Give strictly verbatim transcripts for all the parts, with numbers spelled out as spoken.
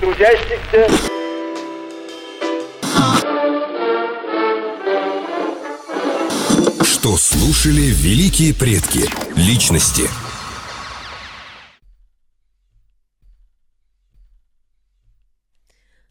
трудящихся. Что слушали великие предки. Личности.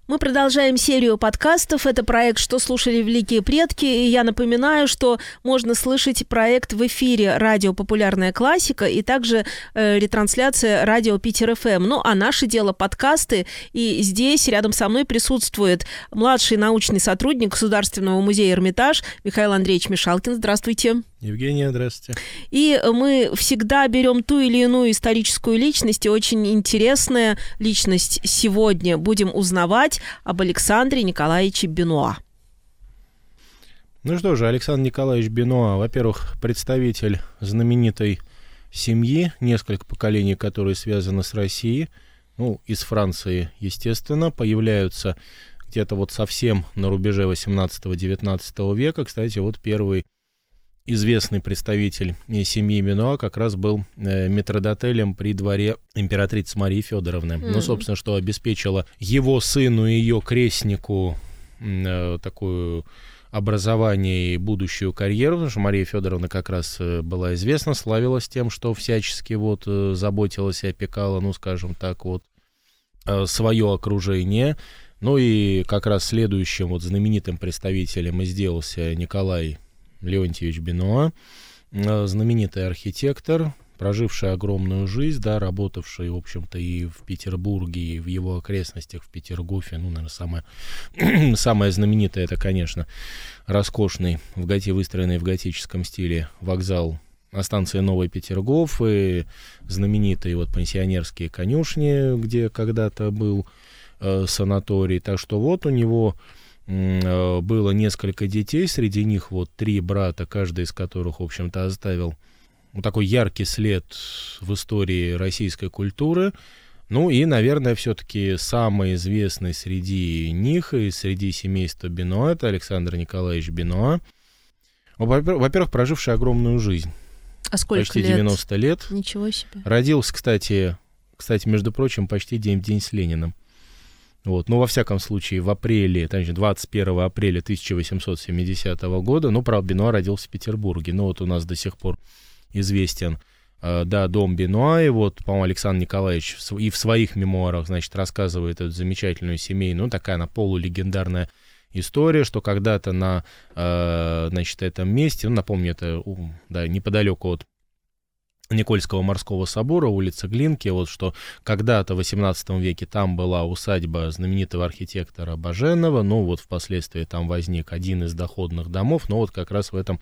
Мы продолжаем серию подкастов. Это проект «Что слушали великие предки». И я напоминаю, что можно слышать проект в эфире «Радио Популярная классика» и также э, ретрансляция «Радио Питер ФМ». Ну, а наше дело – подкасты. И здесь рядом со мной присутствует младший научный сотрудник Государственного музея «Эрмитаж» Михаил Андреевич Мешалкин. Здравствуйте. Евгения, здравствуйте. И мы всегда берем ту или иную историческую личность, и очень интересная личность сегодня. Будем узнавать об Александре Николаевиче Бенуа. Ну что же, Александр Николаевич Бенуа, во-первых, представитель знаменитой семьи, несколько поколений, которые связаны с Россией, ну, из Франции, естественно, появляются где-то вот совсем на рубеже восемнадцатого-девятнадцатого века. Кстати, вот первый известный представитель семьи Бенуа как раз был э, метрдотелем при дворе императрицы Марии Федоровны. Mm-hmm. Ну, собственно, что обеспечило его сыну и ее крестнику э, такую образование и будущую карьеру, потому что Мария Федоровна как раз была известна, славилась тем, что всячески вот заботилась и опекала, ну, скажем так, вот э, свое окружение. Ну и как раз следующим вот знаменитым представителем и сделался Николай Леонтьевич Бенуа, знаменитый архитектор, проживший огромную жизнь, да, работавший, в общем-то, и в Петербурге, и в его окрестностях, в Петергофе. Ну, наверное, самое, самое знаменитое, это, конечно, роскошный, в готи, выстроенный в готическом стиле вокзал на станции Новый Петергоф, и знаменитые вот пансионерские конюшни, где когда-то был э, санаторий. Так что вот у него было несколько детей, среди них вот три брата, каждый из которых, в общем-то, оставил вот такой яркий след в истории российской культуры. Ну и, наверное, все-таки самый известный среди них и среди семейства Бенуа — это Александр Николаевич Бенуа. Во-первых, проживший огромную жизнь. А сколько почти лет? Почти девяносто лет. Ничего себе. Родился, кстати, кстати, между прочим, почти день в день с Лениным. Вот. Ну, во всяком случае, в апреле, двадцать первого апреля тысяча восемьсот семидесятого года, ну, правда, Бенуа родился в Петербурге, но вот у нас до сих пор известен, э, да, дом Бенуа, и вот, по-моему, Александр Николаевич в, и в своих мемуарах, значит, рассказывает эту замечательную семейную, ну, такая она полулегендарная история, что когда-то на, э, значит, этом месте, ну, напомню, это, у, да, неподалеку от Никольского морского собора, улица Глинки, вот что когда-то в восемнадцатом веке там была усадьба знаменитого архитектора Баженова, ну вот впоследствии там возник один из доходных домов, но вот как раз в этом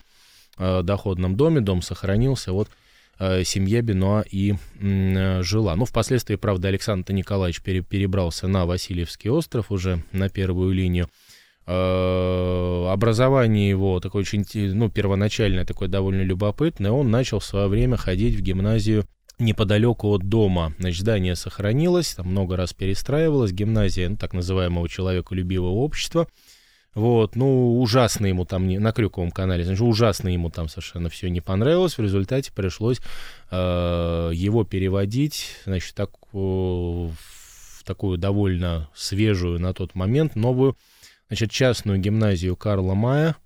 э, доходном доме дом сохранился, вот э, семья Бенуа и э, жила. Ну, впоследствии, правда, Александр Николаевич пере, перебрался на Васильевский остров уже на первую линию. Образование его такое очень, ну, первоначальное, такое довольно любопытное. Он начал в свое время ходить в гимназию неподалеку от дома. Значит, здание сохранилось, там много раз перестраивалось. Гимназия, ну, так называемого человеколюбивого общества. Вот, ну, ужасно ему там, на Крюковом канале, значит, ужасно ему там совершенно все не понравилось. В результате пришлось э, его переводить, значит, так, в такую довольно свежую на тот момент новую, значит, частную гимназию Карла Мая,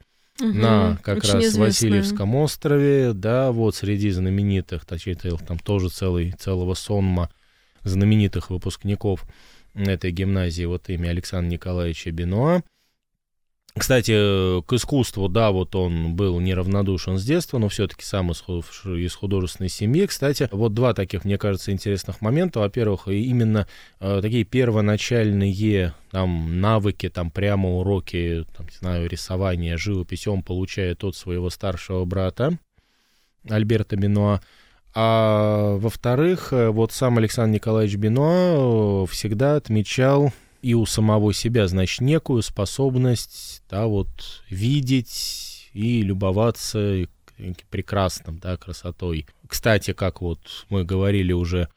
угу, на как раз известная. Васильевском острове, да, вот среди знаменитых, точнее, там тоже целый, целого сонма знаменитых выпускников этой гимназии, вот имя Александра Николаевича Бенуа. Кстати, к искусству, да, вот он был неравнодушен с детства, но все-таки сам из художественной семьи. Кстати, вот два таких, мне кажется, интересных момента. Во-первых, именно э, такие первоначальные там навыки, там прямо уроки, там, не знаю, рисования, живопись он получает от своего старшего брата Альберта Бенуа. А во-вторых, вот сам Александр Николаевич Бенуа всегда отмечал и у самого себя, значит, некую способность, да, вот, видеть и любоваться прекрасным, да, красотой. Кстати, как вот мы говорили уже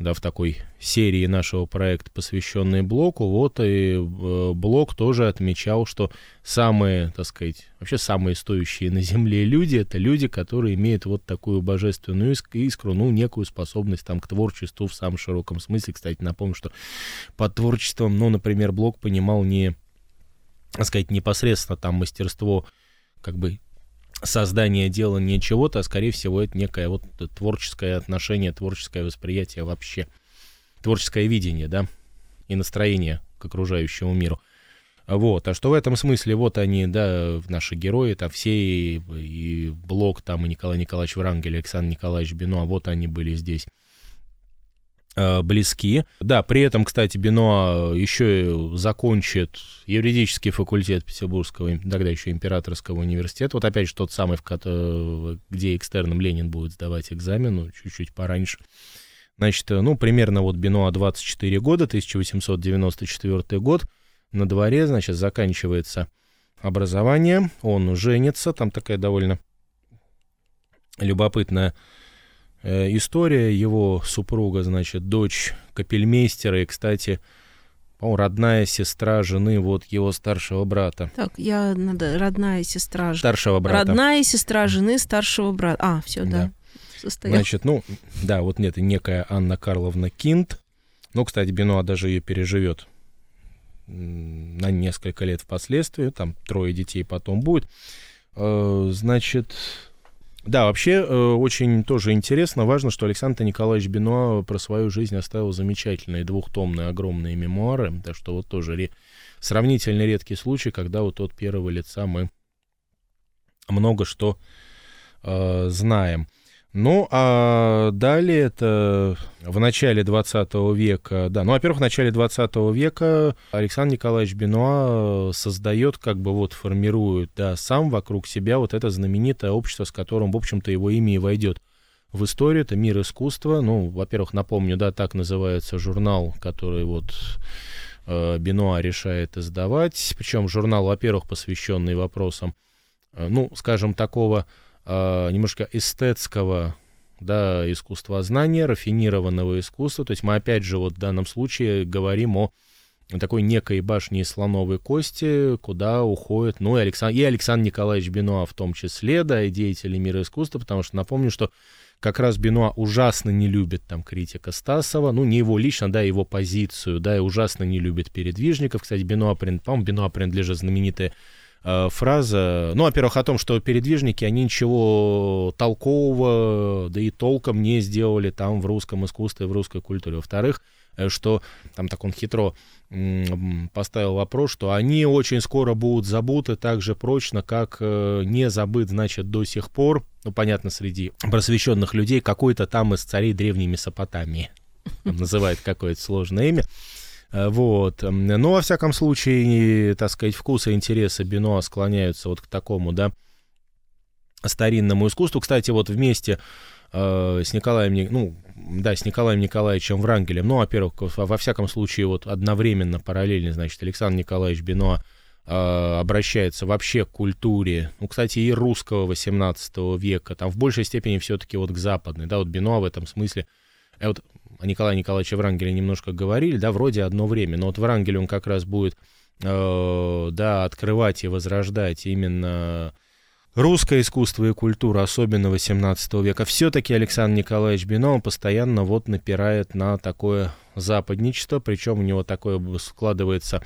да, в такой серии нашего проекта, посвященной Блоку, вот и Блок тоже отмечал, что самые, так сказать, вообще самые стоящие на земле люди — это люди, которые имеют вот такую божественную иск- искру, ну, некую способность там к творчеству в самом широком смысле. Кстати, напомню, что под творчеством, ну, например, Блок понимал не, так сказать, непосредственно там мастерство, как бы, создание дела не чего-то, а, скорее всего, это некое вот творческое отношение, творческое восприятие вообще, творческое видение, да, и настроение к окружающему миру. Вот, а что в этом смысле, вот они, да, наши герои, там все, и, и Блок, там, и Николай Николаевич Врангель, Александр Николаевич Бенуа, вот они были здесь близки. Да, при этом, кстати, Бенуа еще закончит юридический факультет Петербургского, тогда еще Императорского университета. Вот опять же тот самый, где экстерном Ленин будет сдавать экзамен, ну, чуть-чуть пораньше. Значит, ну, примерно вот Бенуа двадцать четыре года, тысяча восемьсот девяносто четвёртый год, на дворе, значит, заканчивается образование, он женится, там такая довольно любопытная история. Его супруга, значит, дочь капельмейстера и, кстати, по-моему, родная сестра жены вот его старшего брата. Так, я надо родная сестра старшего брата. Родная сестра жены старшего брата. А, все, да. да. Значит, ну, да, вот нет, некая Анна Карловна Кинт. Ну, кстати, Бенуа даже ее переживет на несколько лет впоследствии. Там трое детей потом будет. Значит... Да, вообще очень тоже интересно, важно, что Александр Николаевич Бенуа про свою жизнь оставил замечательные двухтомные огромные мемуары, так что вот тоже ре... сравнительно редкий случай, когда вот от первого лица мы много что э, знаем. Ну, а далее это в начале двадцатого века, да, ну, во-первых, в начале двадцатого века Александр Николаевич Бенуа создает, как бы вот формирует, да, сам вокруг себя вот это знаменитое общество, с которым, в общем-то, его имя и войдет в историю, это «Мир искусства». Ну, во-первых, напомню, да, так называется журнал, который вот э, Бенуа решает издавать, причем журнал, во-первых, посвященный вопросам, э, ну, скажем, такого... немножко эстетского, да, искусствознания, рафинированного искусства. То есть мы опять же вот в данном случае говорим о такой некой башне из слоновой кости, куда уходит, ну, и Александр, и Александр Николаевич Бенуа в том числе, да, и деятели мира искусства, потому что напомню, что как раз Бенуа ужасно не любит там критика Стасова, ну, не его лично, да, его позицию, да, и ужасно не любит передвижников. Кстати, Бенуа, по-моему, Бенуа принадлежит знаменитая фраза, ну, во-первых, о том, что передвижники, они ничего толкового, да и толком не сделали там в русском искусстве, в русской культуре. Во-вторых, что там так он хитро м- поставил вопрос, что они очень скоро будут забыты так же прочно, как э, не забыт, значит, до сих пор, ну, понятно, среди просвещенных людей какой-то там из царей Древней Месопотамии, называет какое-то сложное имя. Вот. Но, во всяком случае, так сказать, вкусы и интересы Бенуа склоняются вот к такому, да, старинному искусству. Кстати, вот вместе э, с Николаем, ну, да, с Николаем Николаевичем Врангелем, ну, во-первых, во всяком случае, вот одновременно, параллельно, значит, Александр Николаевич Бенуа э, обращается вообще к культуре, ну, кстати, и русского восемнадцатого века, там в большей степени все-таки вот к западной, да, вот Бенуа в этом смысле, э, вот, о Николае Николаевиче Врангеле немножко говорили, да, вроде одно время, но вот Врангель, он как раз будет, э, да, открывать и возрождать именно русское искусство и культуру, особенно восемнадцатого века. Все-таки Александр Николаевич Бенуа постоянно вот напирает на такое западничество, причем у него такое складывается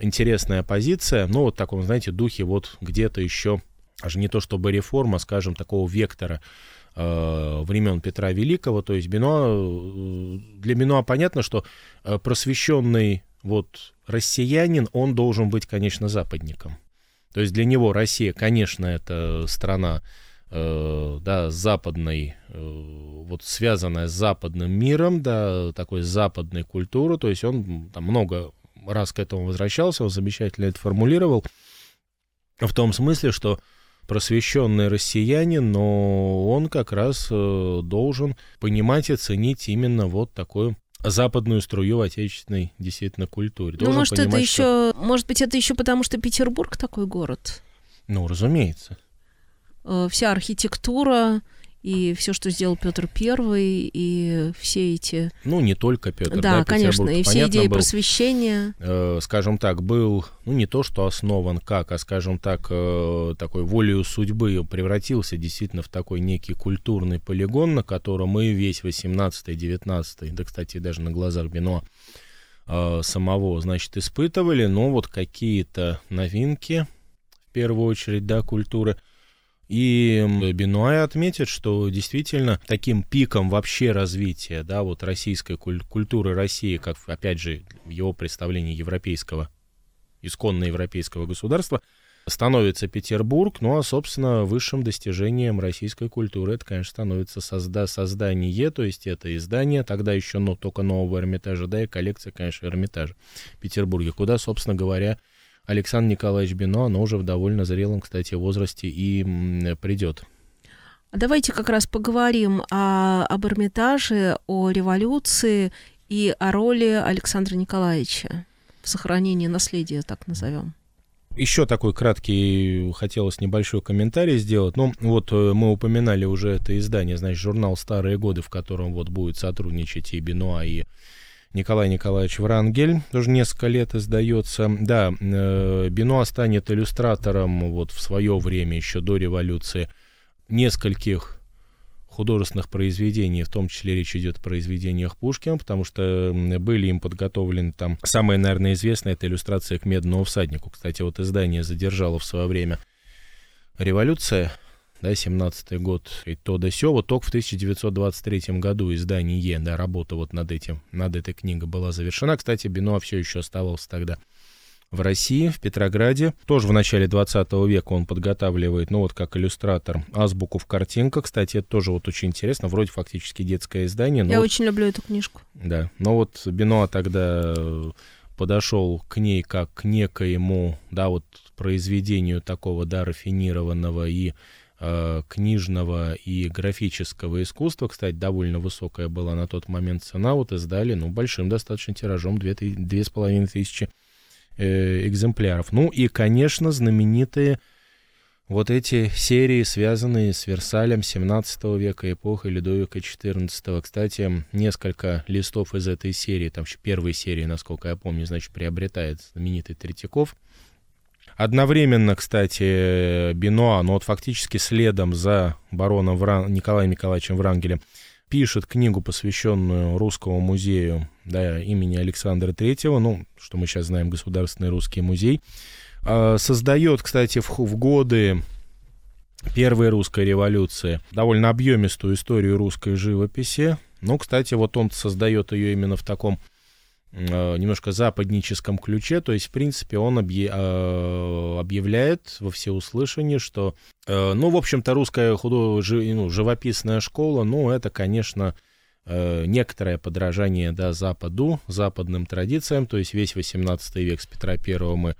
интересная позиция, ну, вот в таком, знаете, духе вот где-то еще, аж не то чтобы реформа, скажем, такого вектора, времен Петра Великого. То есть Бенуа, для Бенуа понятно, что просвещенный вот россиянин, он должен быть, конечно, западником. То есть для него Россия, конечно, это страна, да, западной, вот связанная с западным миром, да, такой западной культурой. То есть он там много раз к этому возвращался, он замечательно это формулировал, в том смысле, что просвещенный россиянин, но он как раз э, должен понимать и ценить именно вот такую западную струю в отечественной действительно культуре. Ну, может, понимать, это что... еще, может быть, это еще потому, что Петербург такой город? Ну, разумеется. Э, вся архитектура и все, что сделал Петр Первый, и все эти... Ну, не только Петр, да, да конечно, и все идеи был, просвещения. Э, скажем так, был, ну, не то, что основан как, а, скажем так, э, такой волею судьбы превратился действительно в такой некий культурный полигон, на котором мы весь восемнадцатый, девятнадцатый, да, кстати, даже на глазах Бенуа э, самого, значит, испытывали, но вот какие-то новинки, в первую очередь, да, культуры... И Бенуа отметит, что действительно таким пиком вообще развития, да, вот российской куль- культуры России, как, опять же, в его представлении европейского, исконно европейского государства, становится Петербург. Ну, а, собственно, высшим достижением российской культуры это, конечно, становится созда- создание, то есть это издание, тогда еще, но только нового Эрмитажа, да, и коллекция, конечно, Эрмитажа в Петербурге, куда, собственно говоря, Александр Николаевич Бенуа, но уже в довольно зрелом, кстати, возрасте и придет. Давайте как раз поговорим о, об Эрмитаже, о революции и о роли Александра Николаевича в сохранении наследия, так назовем. Еще такой краткий, хотелось небольшой комментарий сделать. Ну, вот мы упоминали уже это издание, значит, журнал «Старые годы», в котором вот будет сотрудничать и Бенуа, и Николай Николаевич Врангель, тоже несколько лет издается. Да, Бенуа станет иллюстратором вот в свое время, еще до революции, нескольких художественных произведений, в том числе речь идет о произведениях Пушкина, потому что были им подготовлены там... Самое, наверное, известное — это иллюстрация к «Медному всаднику». Кстати, вот издание задержало в свое время революция, да, семнадцатый год и то да сё. Вот только в тысяча девятьсот двадцать третьем году издание, да, работа вот над этим, над этой книгой была завершена. Кстати, Бенуа все еще оставался тогда в России, в Петрограде. Тоже в начале двадцатого века он подготавливает, ну вот как иллюстратор, азбуку в картинках. Кстати, это тоже вот очень интересно, вроде фактически детское издание. Я вот... очень люблю эту книжку. Да, но вот Бенуа тогда подошел к ней как к некоему, да, вот произведению такого, да, рафинированного и книжного и графического искусства. Кстати, довольно высокая была на тот момент цена. Вот издали, ну, большим достаточно тиражом, две с половиной тысячи э, экземпляров. Ну и, конечно, знаменитые вот эти серии, связанные с Версалем семнадцатого века, эпохой Людовика четырнадцатого. Кстати, несколько листов из этой серии, там еще первой серии, насколько я помню, значит, приобретает знаменитый Третьяков. Одновременно, кстати, Бенуа, ну вот фактически следом за бароном Вран... Николаем Николаевичем Врангелем, пишет книгу, посвященную Русскому музею, да, имени Александра Третьего, ну, что мы сейчас знаем, Государственный русский музей. Создает, кстати, в, в годы Первой русской революции довольно объемистую историю русской живописи. Ну, кстати, вот он создает ее именно в таком... немножко западническом ключе, то есть, в принципе, он объявляет во всеуслышание, что, ну, в общем-то, русская худо... живописная школа, ну, это, конечно, некоторое подражание, да, Западу, западным традициям, то есть весь восемнадцатый век с Петра Первого мы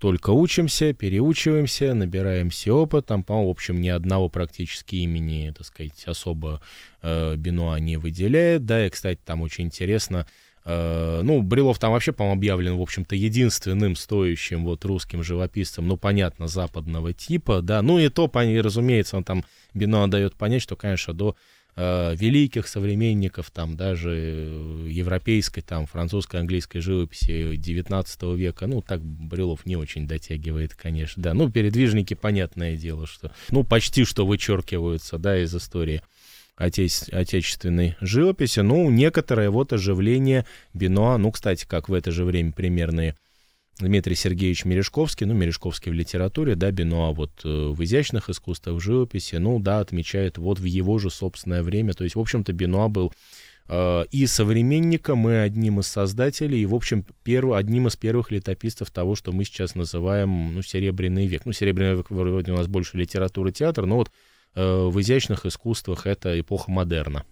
только учимся, переучиваемся, набираемся опыт, там, по-моему, в общем, ни одного практически имени, так сказать, особо Бенуа не выделяет, да, и, кстати, там очень интересно, ну, Брилов там вообще, по-моему, объявлен, в общем-то, единственным стоящим вот русским живописцем, ну, понятно, западного типа, да, ну, и то, и, разумеется, он там, Бенуа дает понять, что, конечно, до э, великих современников, там, даже европейской, там, французской, английской живописи девятнадцатого века, ну, так Брилов не очень дотягивает, конечно, да, ну, передвижники, понятное дело, что, ну, почти что вычеркиваются, да, из истории отечественной живописи. Ну, некоторое вот оживление Бенуа, ну, кстати, как в это же время примерные Дмитрий Сергеевич Мережковский, ну, Мережковский в литературе, да, Бенуа вот в изящных искусствах, в живописи, ну, да, отмечает вот в его же собственное время. То есть, в общем-то, Бенуа был э, и современником, и одним из создателей, и, в общем, перв, одним из первых летописцев того, что мы сейчас называем, ну, Серебряный век. Ну, Серебряный век вроде у нас больше литература, театр, но вот в изящных искусствах это эпоха модерна.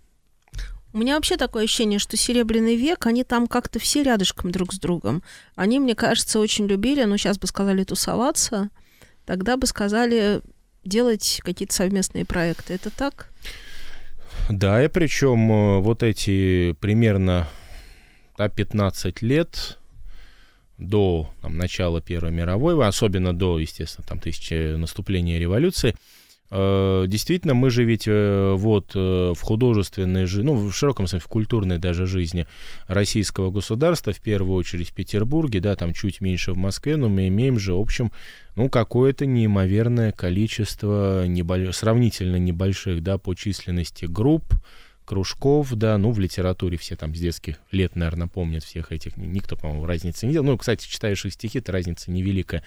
У меня вообще такое ощущение, что Серебряный век, они там как-то все рядышком друг с другом. Они, мне кажется, очень любили, ну, сейчас бы сказали тусоваться, тогда бы сказали делать какие-то совместные проекты. Это так? Да, и причем вот эти примерно пятнадцать лет до там начала Первой мировой, особенно до, естественно, там, тысячи наступления революции, Действительно, мы же ведь вот в художественной жизни, ну, в широком смысле, в культурной даже жизни российского государства, в первую очередь в Петербурге, да, там чуть меньше в Москве, но мы имеем же, в общем, ну, какое-то неимоверное количество небольш... сравнительно небольших, да, по численности групп, кружков, да, ну, в литературе все там с детских лет, наверное, помнят всех этих, никто, по-моему, разницы не делал. Ну, кстати, читаешь их стихи, это разница невеликая.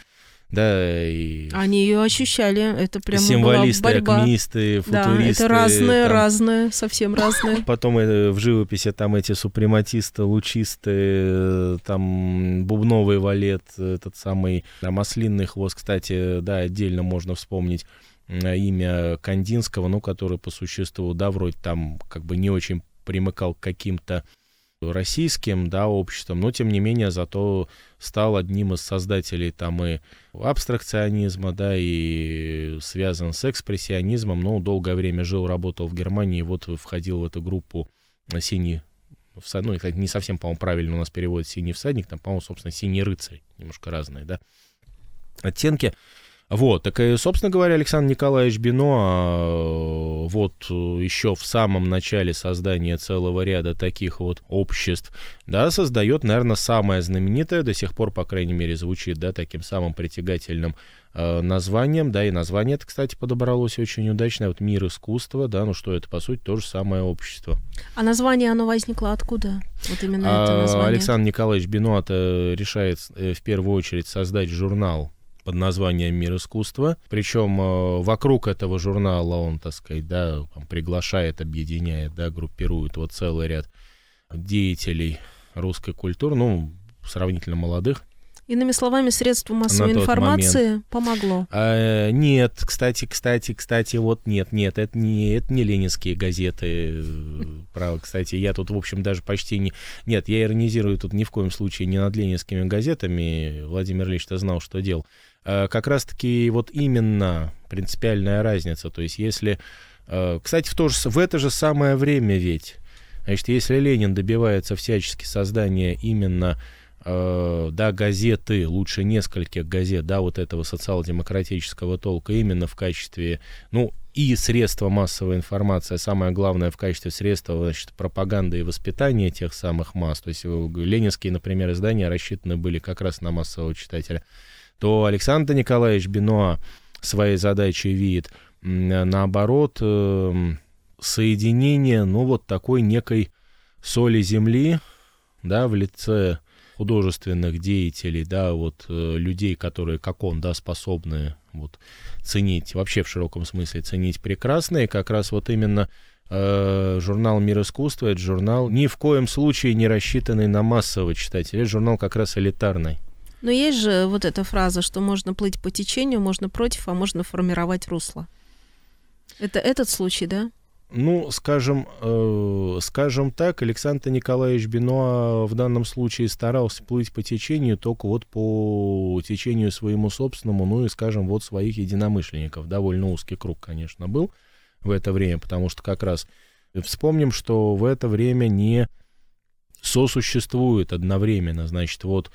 Да, и они ее ощущали, это прямо символисты, была борьба. Акмеисты, футуристы. Да, это разные, там... разные, совсем разные. Потом в живописи там эти супрематисты, лучисты, там бубновый валет, этот самый, да, маслинный хвост, кстати, да, отдельно можно вспомнить имя Кандинского, ну, который по существу, да, вроде там как бы не очень примыкал к каким-то российским, да, обществом, но, тем не менее, зато стал одним из создателей там и абстракционизма, да, и связан с экспрессионизмом, но долгое время жил, работал в Германии, вот входил в эту группу «Синий всадник», ну, не совсем, по-моему, правильно у нас переводят «Синий всадник», там, по-моему, собственно, «Синий рыцарь», немножко разные, да, оттенки. Вот, так и, собственно говоря, Александр Николаевич Бенуа вот еще в самом начале создания целого ряда таких вот обществ, да, создает, наверное, самое знаменитое, до сих пор, по крайней мере, звучит, да, таким самым притягательным э, названием, да, и название это, кстати, подобралось очень удачно, вот «Мир искусства», да, ну что это, по сути, то же самое общество. А название, оно возникло откуда? Вот именно а, это название? Александр Николаевич Бенуа решает э, в первую очередь создать журнал под названием «Мир искусства». Причем э, вокруг этого журнала он, так сказать, да, приглашает, объединяет, да, группирует вот целый ряд деятелей русской культуры, ну, сравнительно молодых. Иными словами, средство массовой информации момент. Помогло. А, нет, кстати, кстати, кстати, вот нет, нет, это не, это не ленинские газеты. Право, кстати, я тут, в общем, даже почти не... Нет, я иронизирую тут ни в коем случае не над ленинскими газетами. Владимир Ильич-то знал, что делал. А, как раз-таки вот именно принципиальная разница. То есть если... А, кстати, в, то же, в это же самое время ведь. Значит, если Ленин добивается всячески создания именно... да, газеты, лучше нескольких газет, да, вот этого социал-демократического толка именно в качестве, ну, и средства массовой информации, а самое главное в качестве средства, значит, пропаганды и воспитания тех самых масс, то есть ленинские, например, издания рассчитаны были как раз на массового читателя, то Александр Николаевич Бенуа своей задачей видит, наоборот, соединение, ну, вот такой некой соли земли, да, в лице художественных деятелей, да, вот э, людей, которые, как он, да, способны вот ценить, вообще в широком смысле ценить прекрасное, как раз вот именно э, журнал «Мир искусства», это журнал ни в коем случае не рассчитанный на массового читателя, это журнал как раз элитарный. Но есть же вот эта фраза, что можно плыть по течению, можно против, а можно формировать русло. Это этот случай, да? Ну, скажем, э, скажем так, Александр Николаевич Бенуа в данном случае старался плыть по течению, только вот по течению своему собственному, ну и, скажем, вот своих единомышленников. Довольно узкий круг, конечно, был в это время, потому что как раз вспомним, что в это время не сосуществует одновременно, значит, вот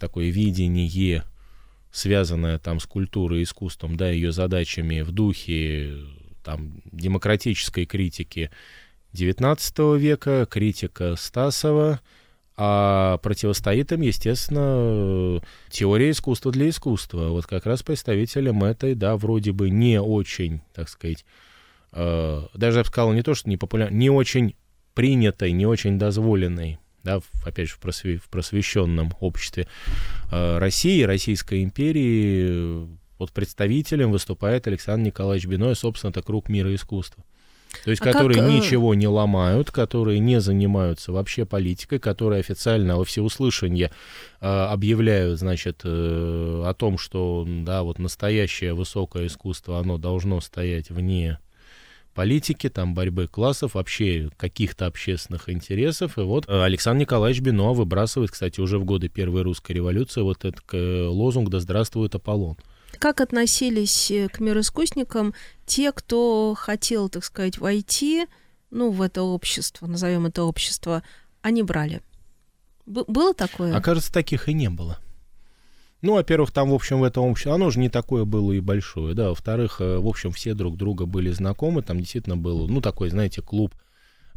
такое видение, связанное там с культурой, искусством, да, ее задачами в духе там демократической критики девятнадцатого века, критика Стасова, а противостоит им, естественно, теория искусства для искусства. Вот как раз представителям этой, да, вроде бы не очень, так сказать, э, даже, я бы сказал, не то, что не популярной, не очень принятой, не очень дозволенной, да, опять же, в, просве- в просвещенном обществе э, России, Российской империи, вот представителем выступает Александр Николаевич Бенуа, собственно, это круг «Мира искусства». То есть, а которые как... ничего не ломают, которые не занимаются вообще политикой, которые официально во всеуслышание э, объявляют, значит, э, о том, что, да, вот настоящее высокое искусство, оно должно стоять вне политики, там, борьбы классов, вообще каких-то общественных интересов. И вот Александр Николаевич Бенуа выбрасывает, кстати, уже в годы Первой русской революции вот этот э, лозунг «Да здравствует Аполлон». Как относились к мироискусникам те, кто хотел, так сказать, войти, ну, в это общество, назовем это общество, они брали? Б- было такое? А кажется, таких и не было. Ну, во-первых, там, в общем, в этом обществе, оно же не такое было и большое, да, во-вторых, в общем, все друг друга были знакомы, там действительно был, ну, такой, знаете, клуб,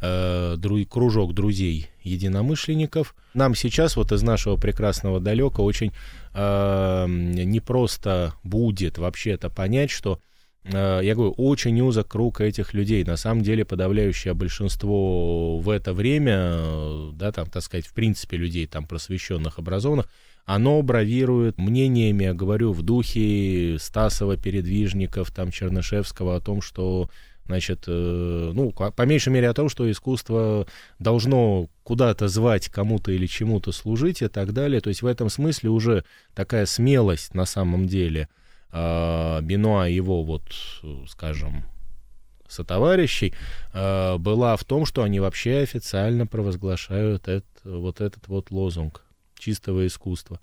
э, дру, кружок друзей-единомышленников. Нам сейчас вот из нашего прекрасного далека очень э, непросто будет вообще-то понять, что, э, я говорю, очень узок круг этих людей, на самом деле подавляющее большинство в это время, да, там, так сказать, в принципе, людей там просвещенных, образованных, оно бравирует мнениями, я говорю, в духе Стасова, Передвижников, там, Чернышевского о том, что, значит, э, ну, по меньшей мере о том, что искусство должно куда-то звать, кому-то или чему-то служить и так далее. То есть в этом смысле уже такая смелость на самом деле э, Бенуа и его, вот, скажем, сотоварищей э, была в том, что они вообще официально провозглашают это, вот этот вот лозунг чистого искусства.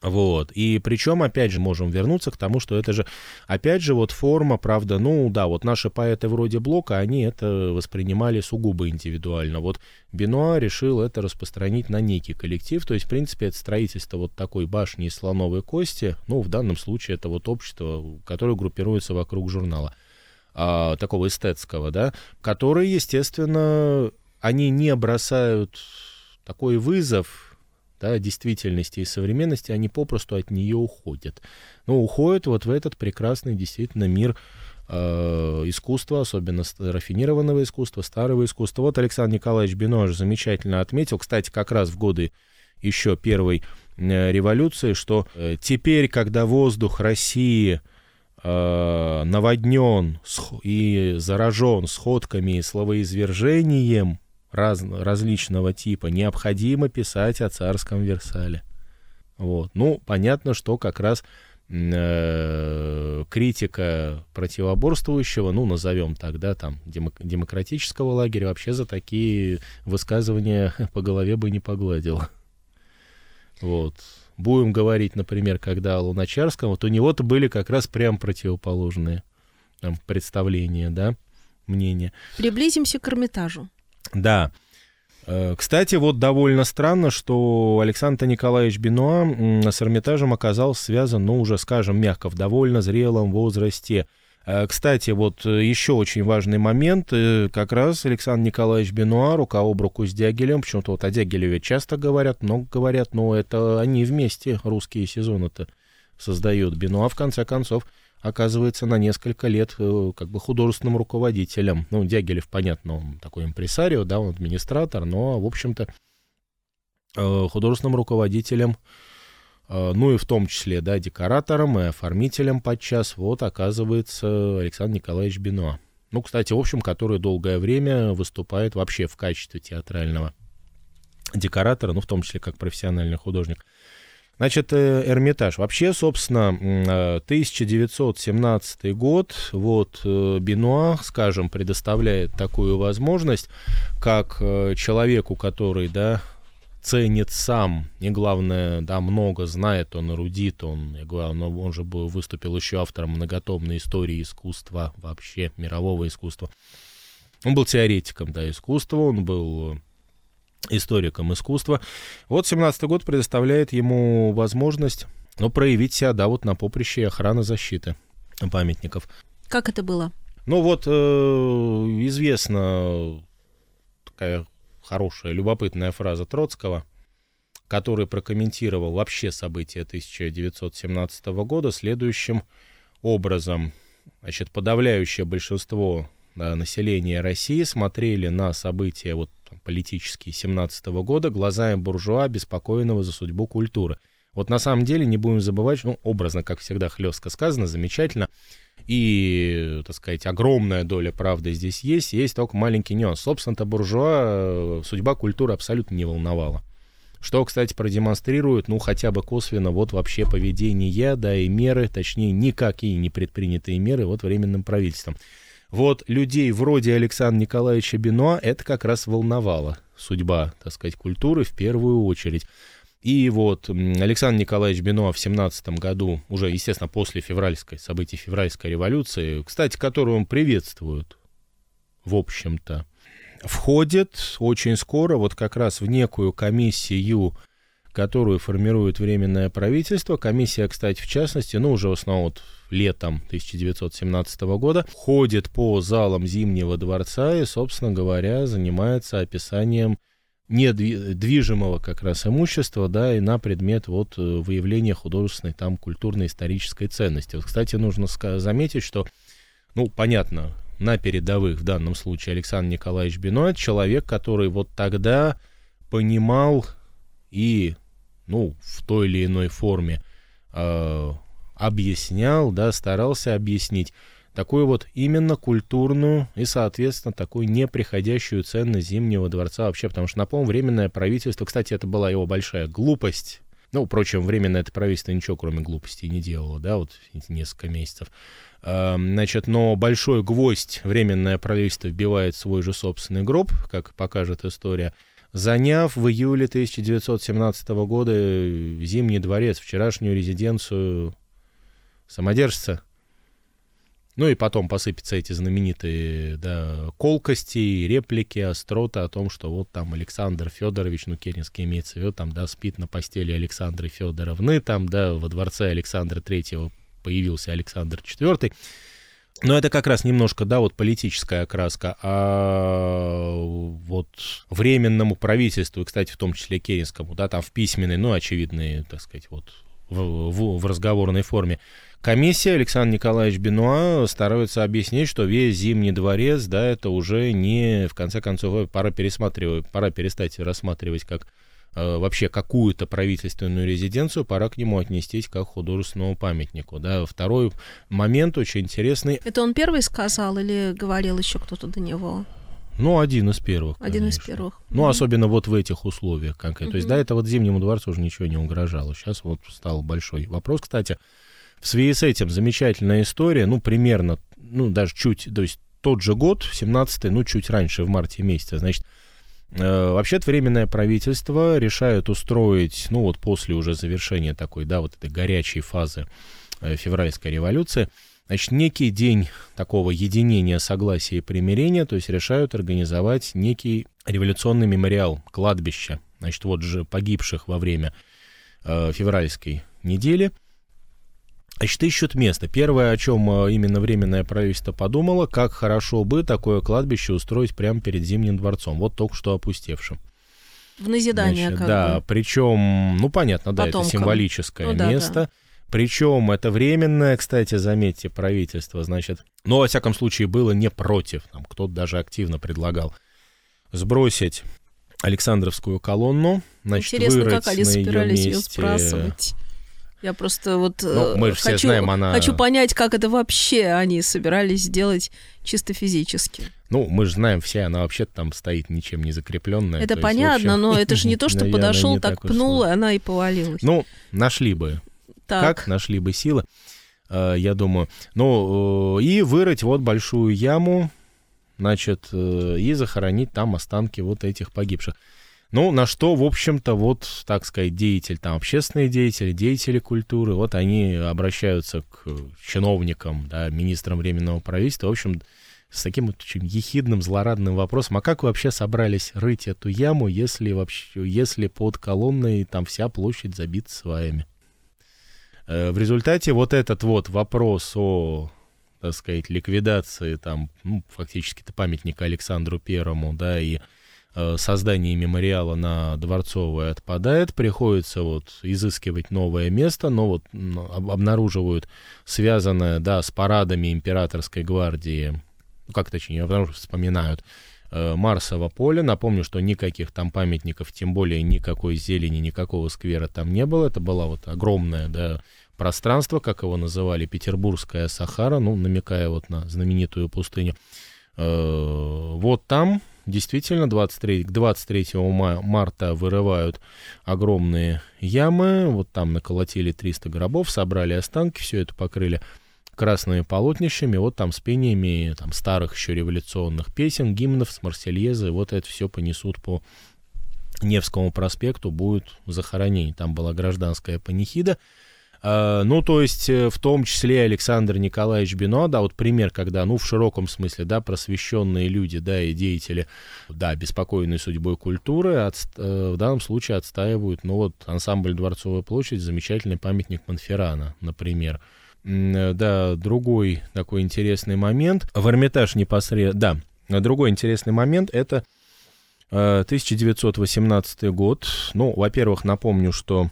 Вот. И причем, опять же, можем вернуться к тому, что это же, опять же, вот форма, правда, ну да, вот наши поэты вроде Блока, они это воспринимали сугубо индивидуально. Вот Бенуа решил это распространить на некий коллектив, то есть, в принципе, это строительство вот такой башни из слоновой кости, ну, в данном случае это вот общество, которое группируется вокруг журнала, а, такого эстетского, да, который, естественно, они не бросают такой вызов, да, действительности и современности, они попросту от нее уходят. Но уходят вот в этот прекрасный действительно мир э, искусства, особенно рафинированного искусства, старого искусства. Вот Александр Николаевич Бенуа замечательно отметил, кстати, как раз в годы еще первой э, революции, что э, теперь, когда воздух России э, наводнен и заражен сходками и словоизвержением, Раз, различного типа, необходимо писать о царском Версале. Вот. Ну, понятно, что как раз э, критика противоборствующего, ну, назовем так, да, там, демок- демократического лагеря вообще за такие высказывания по голове бы не погладила. Вот. Будем говорить, например, когда о Луначарском, вот у него-то были как раз прям противоположные там, представления, да, мнения. Приблизимся к Эрмитажу. Да. Кстати, вот довольно странно, что Александр Николаевич Бенуа с Эрмитажем оказался связан, ну, уже, скажем, мягко, в довольно зрелом возрасте. Кстати, вот еще очень важный момент. Как раз Александр Николаевич Бенуа рука об руку с Дягилем. Почему-то вот о Дягилеве часто говорят, много говорят, но это они вместе русские сезоны-то создают. Бенуа, в конце концов, оказывается на несколько лет как бы художественным руководителем. Ну, Дягилев, понятно, он такой импресарио, да, он администратор, но, в общем-то, художественным руководителем, ну и в том числе, да, декоратором и оформителем подчас, вот, оказывается, Александр Николаевич Бенуа. Ну, кстати, в общем, который долгое время выступает вообще в качестве театрального декоратора, ну, в том числе, как профессиональный художник. Значит, Эрмитаж. Вообще, собственно, тысяча девятьсот семнадцатый год, вот Бенуа, скажем, предоставляет такую возможность, как человеку, который, да, ценит сам, и главное, да, много знает, он эрудит, он, я говорю, он же выступил еще автором многотомной истории искусства, вообще мирового искусства. Он был теоретиком, да, искусства, он был историком искусства. Вот семнадцатый год предоставляет ему возможность, ну, проявить себя, да, вот на поприще охраны, защиты памятников. Как это было? Ну, вот э, известна такая хорошая, любопытная фраза Троцкого, который прокомментировал вообще события тысяча девятьсот семнадцатого года следующим образом. Значит, подавляющее большинство, да, населения России смотрели на события вот политические семнадцатого года глазами буржуа, обеспокоенного за судьбу культуры. Вот на самом деле не будем забывать, ну, образно, как всегда, хлестко сказано, замечательно, и, так сказать, огромная доля правды здесь есть, есть только маленький нюанс. Собственно-то буржуа судьба культуры абсолютно не волновала. Что, кстати, продемонстрирует, ну, хотя бы косвенно, вот вообще поведение, да, и меры, точнее, никакие не предпринятые меры вот временным правительством. Вот людей вроде Александра Николаевича Бенуа это как раз волновало, судьба, так сказать, культуры в первую очередь. И вот Александр Николаевич Бенуа в семнадцатом году, уже, естественно, после февральской, событий февральской революции, кстати, которую он приветствует, в общем-то, входит очень скоро вот как раз в некую комиссию, которую формирует Временное правительство. Комиссия, кстати, в частности, ну, уже в основном вот летом тысяча девятьсот семнадцатого года, ходит по залам Зимнего дворца и, собственно говоря, занимается описанием недвижимого как раз имущества, да, и на предмет вот выявления художественной, там, культурно-исторической ценности. Вот, кстати, нужно заметить, что, ну, понятно, на передовых в данном случае Александр Николаевич Бенуа — человек, который вот тогда понимал и, ну, в той или иной форме э, объяснял, да, старался объяснить такую вот именно культурную и, соответственно, такую неприходящую ценность Зимнего дворца вообще, потому что, напомню, Временное правительство, кстати, это была его большая глупость, ну, впрочем, Временное это правительство ничего кроме глупостей не делало, да, вот несколько месяцев, э, значит, но большой гвоздь Временное правительство вбивает в свой же собственный гроб, как покажет история, заняв в июле тысяча девятьсот семнадцатого года Зимний дворец, вчерашнюю резиденцию самодержца. Ну и потом посыпятся эти знаменитые, да, колкости, реплики, остроты о том, что вот там Александр Федорович, ну, Керенский имеется в виду, там, да, спит на постели Александры Федоровны, там, да, во дворце Александра Третьего появился Александр Четвертый. Но это как раз немножко, да, вот политическая окраска, а вот Временному правительству, и, кстати, в том числе Керенскому, да, там в письменной, ну, очевидной, так сказать, вот в, в, в разговорной форме, комиссия Александр Николаевич Бенуа старается объяснить, что весь Зимний дворец, да, это уже не, в конце концов, пора пересматривать, пора перестать рассматривать как э, вообще какую-то правительственную резиденцию, пора к нему отнестись как к художественному памятнику, да. Второй момент очень интересный. Это он первый сказал или говорил еще кто-то до него? Ну, один из первых. Один конечно. из первых. Ну, mm-hmm. особенно вот в этих условиях. Как... Mm-hmm. То есть, да, это вот Зимнему дворцу уже ничего не угрожало. Сейчас вот стал большой вопрос, кстати. В связи с этим замечательная история, ну, примерно, ну, даже чуть, то есть тот же год, семнадцатый, ну, чуть раньше, в марте месяце, значит, э, вообще-то Временное правительство решает устроить, ну, вот после уже завершения такой, да, вот этой горячей фазы э, февральской революции, значит, некий день такого единения, согласия и примирения, то есть решают организовать некий революционный мемориал, кладбище, значит, вот же погибших во время э, февральской недели. Значит, ищут место. Первое, о чем именно Временное правительство подумало, как хорошо бы такое кладбище устроить прямо перед Зимним дворцом, вот только что опустевшим. В назидание, значит, как да, бы. Да, причем, ну, понятно, да, потомкам. Это символическое, ну, да, место. Да. Причем это временное, кстати, заметьте, правительство, значит, но, во всяком случае, было не против. Там кто-то даже активно предлагал сбросить Александровскую колонну, значит, интересно, вырыть на ее месте... Я просто вот ну, мы же хочу, все знаем, она... хочу понять, как это вообще они собирались сделать чисто физически. Ну, мы же знаем все, она вообще-то там стоит ничем не закрепленная. Это понятно, общем... но это же не то, что подошел, так пнул, и она и повалилась. Ну, нашли бы. Так. Как? Нашли бы силы, я думаю. Ну, и вырыть вот большую яму, значит, и захоронить там останки вот этих погибших. Ну, на что, в общем-то, вот, так сказать, деятель, там, общественные деятели, деятели культуры, вот они обращаются к чиновникам, да, министрам Временного правительства, в общем, с таким вот очень ехидным, злорадным вопросом, а как вы вообще собрались рыть эту яму, если, вообще, если под колонной там вся площадь забита сваями? В результате вот этот вот вопрос о, так сказать, ликвидации, там, ну, фактически-то памятника Александру Первому, да, и создание мемориала на Дворцовой отпадает, приходится вот изыскивать новое место, но вот обнаруживают связанное, да, с парадами императорской гвардии, ну, как точнее, потому что вспоминают, Марсово поле. Напомню, что никаких там памятников, тем более никакой зелени, никакого сквера там не было, это было вот огромное, да, пространство, как его называли, Петербургская Сахара, ну, намекая вот на знаменитую пустыню. Вот там действительно, двадцать третьего марта вырывают огромные ямы, вот там наколотили триста гробов, собрали останки, все это покрыли красными полотнищами, вот там с пениями там, старых еще революционных песен, гимнов, с Марсельезы, вот это все понесут по Невскому проспекту, будет захоронение. Там была гражданская панихида. Ну, то есть, в том числе Александр Николаевич Бенуа, да, вот пример, когда, ну, в широком смысле, да, просвещенные люди, да, и деятели, да, обеспокоенные судьбой культуры, от, в данном случае отстаивают, ну, вот, ансамбль «Дворцовая площадь», замечательный памятник Монферрана, например. Да, другой такой интересный момент, в Эрмитаж непосредственно, да, другой интересный момент, это тысяча девятьсот восемнадцатый год, ну, во-первых, напомню, что...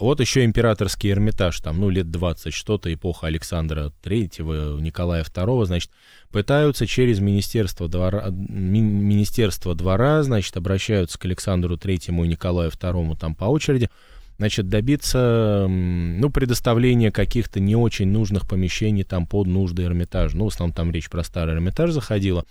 Вот еще императорский Эрмитаж, там, ну, лет двадцать что-то, эпоха Александра Третьего, Николая Второго, значит, пытаются через Министерство двора, ми, министерство двора, значит, обращаются к Александру Третьему и Николаю Второму там по очереди, значит, добиться, ну, предоставления каких-то не очень нужных помещений там под нужды Эрмитажа, ну, в основном там речь про старый Эрмитаж заходила.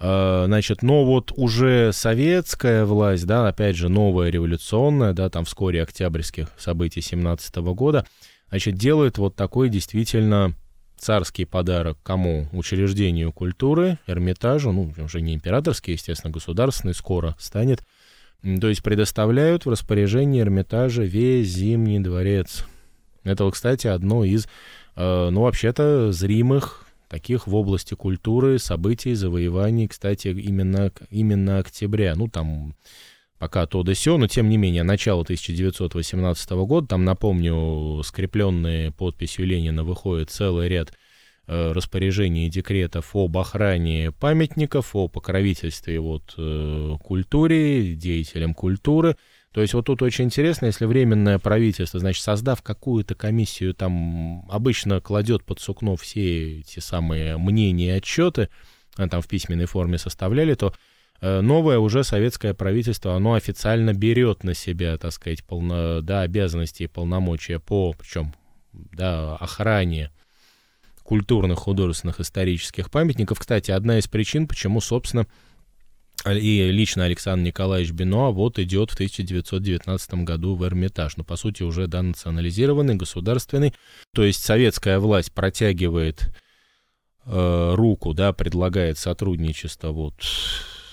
Значит, но вот уже советская власть, да, опять же, новая революционная, да, там вскоре октябрьских событий семнадцатого года, значит, делает вот такой действительно царский подарок кому? Учреждению культуры, Эрмитажу, ну, уже не императорский, естественно, государственный, скоро станет, то есть предоставляют в распоряжение Эрмитажа весь Зимний дворец. Это, кстати, одно из, ну, вообще-то, зримых, таких в области культуры, событий, завоеваний, кстати, именно, именно октября. Ну, там пока то да сё, но тем не менее, начало тысяча девятьсот восемнадцатого года, там, напомню, скрепленные подписью Ленина выходит целый ряд э, распоряжений и декретов об охране памятников, о покровительстве вот, э, культуре, деятелям культуры. То есть вот тут очень интересно, если Временное правительство, значит, создав какую-то комиссию, там обычно кладет под сукно все те самые мнения и отчеты, там в письменной форме составляли, то новое уже советское правительство, оно официально берет на себя, так сказать, полно, да, обязанности и полномочия по, причем, да, охране культурных, художественных, исторических памятников. Кстати, одна из причин, почему, собственно, и лично Александр Николаевич Бенуа вот идет в тысяча девятьсот девятнадцатом году в Эрмитаж. Но, по сути, уже, да, национализированный, государственный. То есть советская власть протягивает э, руку, да, предлагает сотрудничество, вот,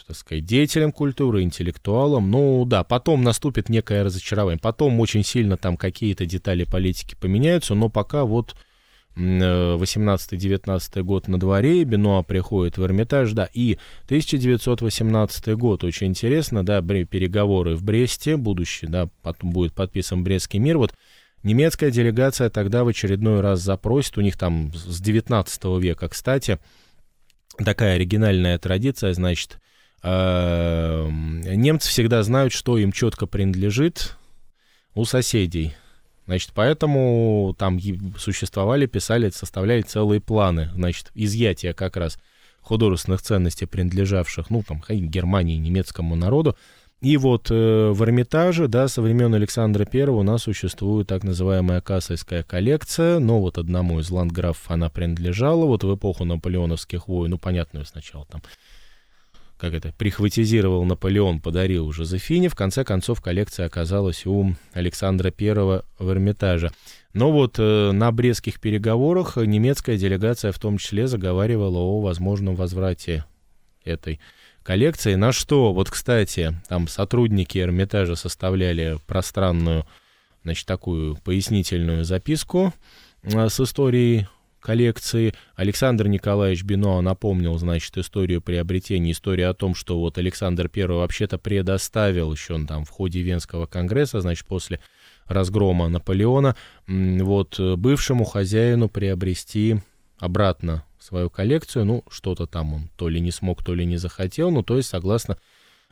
так сказать, деятелям культуры, интеллектуалам. Ну, да, потом наступит некое разочарование. Потом очень сильно там какие-то детали политики поменяются, но пока вот... восемнадцатый-девятнадцатый год на дворе, Бенуа приходит в Эрмитаж, да, и тысяча девятьсот восемнадцатый год, очень интересно, да, переговоры в Бресте, будущее, да, потом будет подписан Брестский мир, вот, немецкая делегация тогда в очередной раз запросит, у них там с девятнадцатого века, кстати, такая оригинальная традиция, значит, немцы всегда знают, что им четко принадлежит у соседей. Значит, поэтому там существовали, писали, составляли целые планы, значит, изъятия как раз художественных ценностей, принадлежавших, ну, там, Германии, немецкому народу. И вот э, в Эрмитаже, да, со времен Александра Первого у нас существует так называемая кассельская коллекция, но вот одному из ландграфов она принадлежала, вот в эпоху наполеоновских войн, ну, понятно, сначала там... как это, прихватизировал Наполеон, подарил Жозефине, в конце концов коллекция оказалась у Александра Первого в Эрмитаже. Но вот э, на Брестских переговорах немецкая делегация в том числе заговаривала о возможном возврате этой коллекции, на что, вот, кстати, там сотрудники Эрмитажа составляли пространную, значит, такую пояснительную записку э, с историей коллекции. Александр Николаевич Бенуа напомнил, значит, историю приобретения, историю о том, что вот Александр Первый вообще-то предоставил еще он там в ходе Венского конгресса, значит, после разгрома Наполеона, вот, бывшему хозяину приобрести обратно свою коллекцию, ну, что-то там он то ли не смог, то ли не захотел, ну, то есть, согласно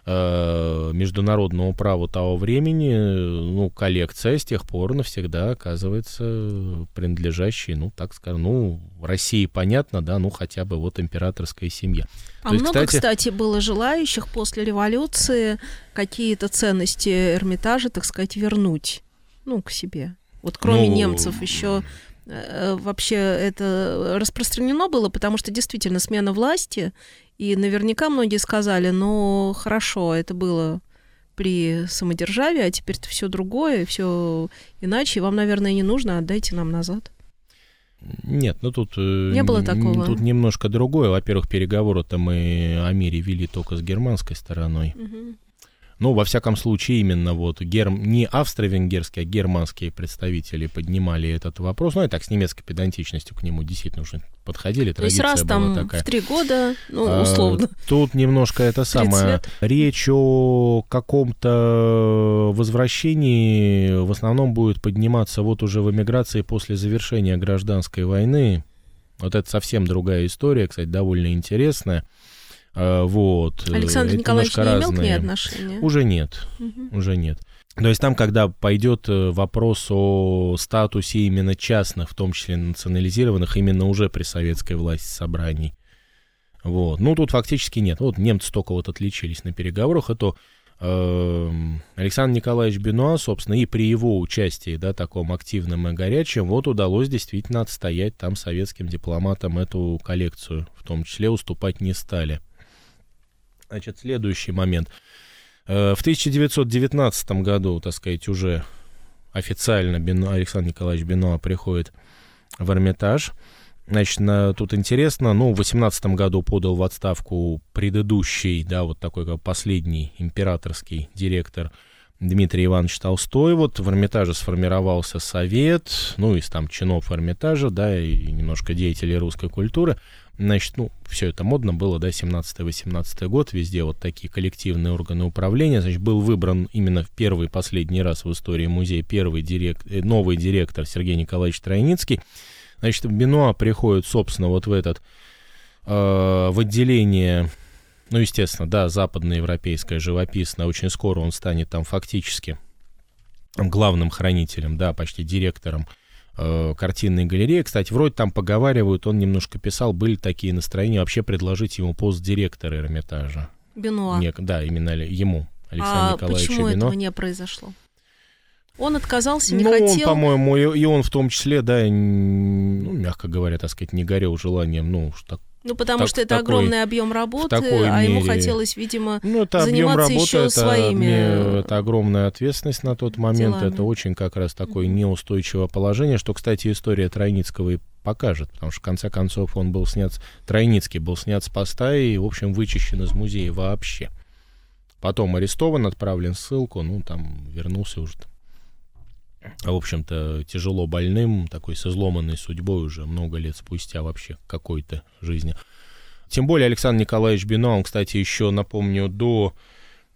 э, международному праву того времени, ну, коллекция с тех пор навсегда оказывается принадлежащей, ну, так скажем, ну, России, понятно, да, ну, хотя бы вот императорской семье. А есть, много, кстати... кстати, было желающих после революции какие-то ценности Эрмитажа, так сказать, вернуть, ну, к себе. Вот кроме ну... немцев еще... вообще это распространено было, потому что действительно смена власти, и наверняка многие сказали, ну, хорошо, это было при самодержавии, а теперь-то все другое, все иначе, вам, наверное, не нужно, отдайте нам назад. Нет, ну тут... Не было такого. Тут немножко другое. Во-первых, переговоры-то мы о мире вели только с германской стороной. Угу. Ну, во всяком случае, именно вот гер... не австро-венгерские, а германские представители поднимали этот вопрос. Ну, и так с немецкой педантичностью к нему действительно уже подходили. Традиция была такая. То есть раз там в три года, ну, условно. А, тут немножко это самое. Речь о каком-то возвращении в основном будет подниматься вот уже в эмиграции после завершения гражданской войны. Вот это совсем другая история, кстати, довольно интересная. Вот. Александр это Николаевич не разные. Имел к ней отношения? Уже нет, угу. уже нет. То есть там, когда пойдет вопрос о статусе именно частных, в том числе национализированных, именно уже при советской власти собраний. Вот. Ну, тут фактически нет. Вот немцы только вот отличились на переговорах. Это э, Александр Николаевич Бенуа, собственно, и при его участии, да, таком активном и горячем, вот удалось действительно отстоять там советским дипломатам эту коллекцию. В том числе уступать не стали. Значит, следующий момент. В тысяча девятьсот девятнадцатом году, так сказать, уже официально Александр Николаевич Бенуа приходит в Эрмитаж. Значит, тут интересно, ну, в восемнадцатом году подал в отставку предыдущий, да, вот такой как последний императорский директор Дмитрий Иванович Толстой. Вот в Эрмитаже сформировался совет, ну, из там чинов Эрмитажа, да, и немножко деятелей русской культуры. Значит, ну, все это модно было, да, семнадцатый-восемнадцатый год, везде вот такие коллективные органы управления. Значит, был выбран именно в первый и последний раз в истории музея первый директ, новый директор Сергей Николаевич Тройницкий. Значит, Бенуа приходит, собственно, вот в этот, э, в отделение, ну, естественно, да, западноевропейское, живописное. Очень скоро он станет там фактически главным хранителем, да, почти директором картинной галереи. Кстати, вроде там поговаривают, он немножко писал, были такие настроения вообще предложить ему пост директора Эрмитажа. Бенуа. Не, да, именно ему, Александру а Николаевичу Бенуа. А почему этого не произошло? Он отказался, не ну, хотел? Ну, он, по-моему, и, и он в том числе, да, ну, мягко говоря, так сказать, не горел желанием, ну, так, ну потому так, что это такой, огромный объем работы, а мере. Ему хотелось, видимо, ну, это заниматься работы, еще это, своими. Это огромная ответственность на тот момент, делами. Это очень как раз такое неустойчивое положение, что, кстати, история Тройницкого и покажет, потому что в конце концов он был снят, Тройницкий был снят с поста и, в общем, вычищен из музея вообще. Потом арестован, отправлен в ссылку, ну там вернулся уже. А, в общем-то, тяжело больным, такой с изломанной судьбой уже много лет спустя вообще какой-то жизни. Тем более Александр Николаевич Бенуа, он, кстати, еще, напомню, до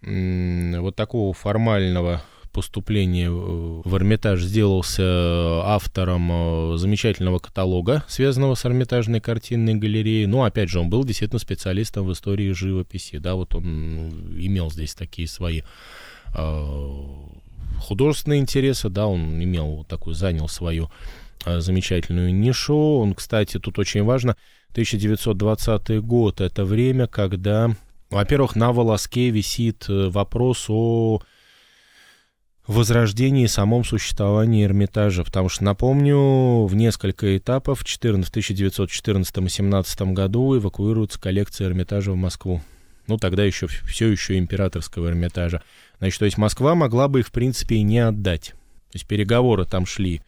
м- вот такого формального поступления в Эрмитаж сделался автором замечательного каталога, связанного с Эрмитажной картинной галереей. Ну, опять же, он был действительно специалистом в истории живописи, да, вот он имел здесь такие свои... Э- художественные интересы, да, он имел вот такую, занял свою а, замечательную нишу. Он, кстати, тут очень важно, тысяча девятьсот двадцатый год, это время, когда, во-первых, на волоске висит вопрос о возрождении и самом существовании Эрмитажа, потому что, напомню, в несколько этапов в тысяча девятьсот четырнадцатом-семнадцатом году эвакуируется коллекция Эрмитажа в Москву. Ну, тогда еще все еще императорского Эрмитажа. Значит, то есть Москва могла бы их, в принципе, и не отдать. То есть переговоры там шли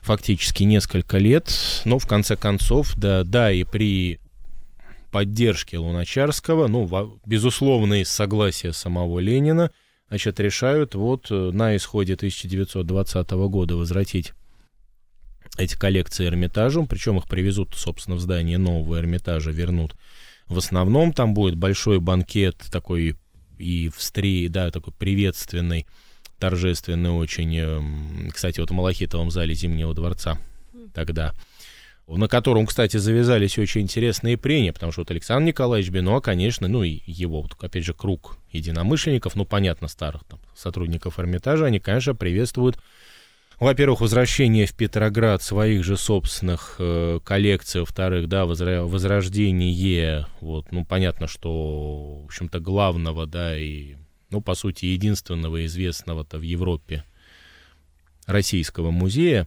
фактически несколько лет, но в конце концов, да, да и при поддержке Луначарского, ну, безусловно, из согласия самого Ленина, значит, решают вот на исходе тысяча девятьсот двадцатого года возвратить эти коллекции Эрмитажу, причем их привезут, собственно, в здание нового Эрмитажа, вернут. В основном там будет большой банкет такой, и встреч, да, такой приветственный, торжественный очень, кстати, вот в Малахитовом зале Зимнего дворца тогда, на котором, кстати, завязались очень интересные прения, потому что вот Александр Николаевич Бенуа, конечно, ну и его, вот, опять же, круг единомышленников, ну, понятно, старых там сотрудников Эрмитажа, они, конечно, приветствуют, во-первых, возвращение в Петроград своих же собственных э, коллекций, во-вторых, да, возра- возрождение, вот, ну, понятно, что, в общем-то, главного, да, и, ну, по сути, единственного известного-то в Европе российского музея,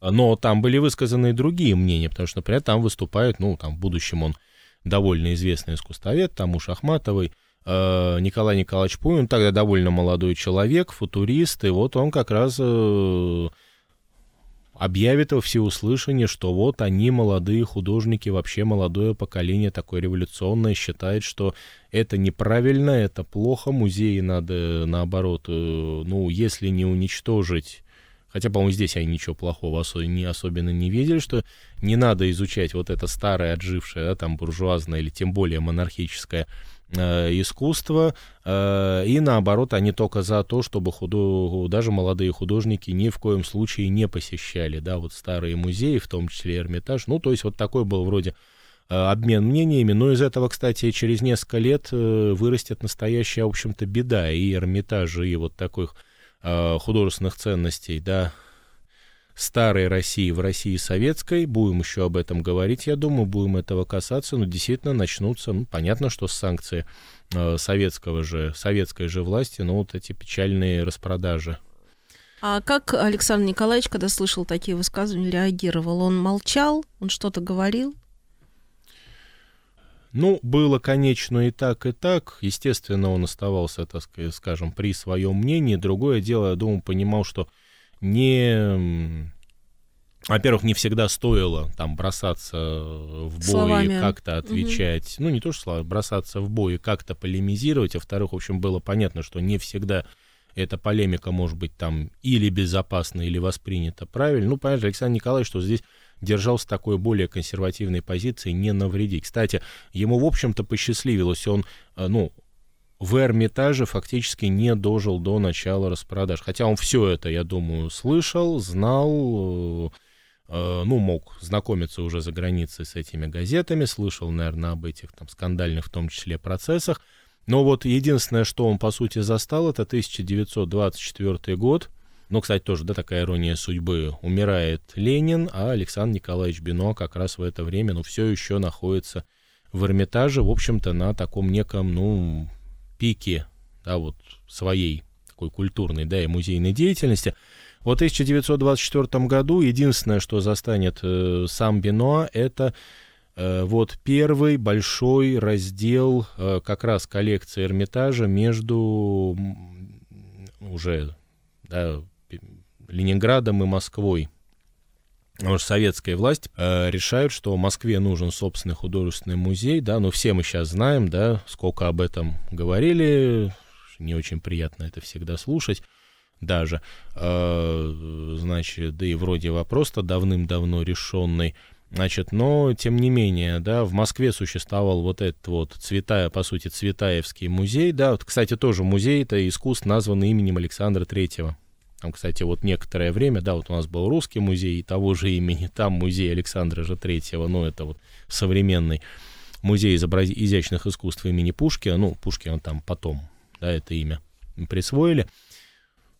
но там были высказаны и другие мнения, потому что, например, там выступает, ну, там в будущем он довольно известный искусствовед, Тамуш Ахматовый, Николай Николаевич Пунин, тогда довольно молодой человек, футурист, и вот он как раз объявит во всеуслышание, что вот они, молодые художники, вообще молодое поколение такое революционное, считает, что это неправильно, это плохо, музеи надо, наоборот, ну, если не уничтожить, хотя, по-моему, здесь они ничего плохого особенно не видели, что не надо изучать вот это старое, отжившее, да, там, буржуазное или тем более монархическое искусство, и наоборот, они только за то, чтобы худо... даже молодые художники ни в коем случае не посещали, да, вот старые музеи, в том числе Эрмитаж, ну, то есть вот такой был вроде обмен мнениями, но из этого, кстати, через несколько лет вырастет настоящая, в общем-то, беда, и Эрмитаж, и вот таких художественных ценностей, да, старой России в России советской, будем еще об этом говорить, я думаю, будем этого касаться, но действительно начнутся, ну, понятно, что с санкций э, советского же, советской же власти, но вот эти печальные распродажи. А как Александр Николаевич, когда слышал такие высказывания, реагировал? Он молчал? Он что-то говорил? Ну, было, конечно, и так, и так. Естественно, он оставался, так скажем, при своем мнении. Другое дело, я думаю, понимал, что не, во-первых, не всегда стоило там бросаться в бой, словами. Как-то отвечать, угу. ну не то что слова, бросаться в бой и как-то полемизировать, а во-вторых, в общем, было понятно, что не всегда эта полемика может быть там или безопасна, или воспринята правильно. Ну, понятно, Александр Николаевич, что здесь держался такой более консервативной позиции, не навредить. Кстати, ему, в общем-то, посчастливилось, он, ну, в Эрмитаже фактически не дожил до начала распродаж. Хотя он все это, я думаю, слышал, знал, э, ну, мог знакомиться уже за границей с этими газетами, слышал, наверное, об этих там скандальных, в том числе, процессах. Но вот единственное, что он, по сути, застал, это тысяча девятьсот двадцать четвёртый год. Ну, кстати, тоже, да, такая ирония судьбы. Умирает Ленин, а Александр Николаевич Бенуа как раз в это время, ну, все еще находится в Эрмитаже, в общем-то, на таком неком, ну, пике, да, вот своей такой культурной, да, и музейной деятельности. Вот в тысяча девятьсот двадцать четвёртом году единственное, что застанет э, сам Бенуа, это э, вот первый большой раздел э, как раз коллекции Эрмитажа между уже, да, Ленинградом и Москвой. Потому что советская власть э, решает, что Москве нужен собственный художественный музей, да, но все мы сейчас знаем, да, сколько об этом говорили, не очень приятно это всегда слушать даже, э, значит, да и вроде вопрос-то давным-давно решенный, значит, но тем не менее, да, в Москве существовал вот этот вот Цветая, по сути, Цветаевский музей, да, вот, кстати, тоже музей-то искусств, названный именем Александра Третьего. Там, кстати, вот некоторое время, да, вот у нас был Русский музей и того же имени, там музей Александра же Третьего, ну, это вот современный музей изобраз... изящных искусств имени Пушкина, ну, Пушкин там потом, да, это имя присвоили.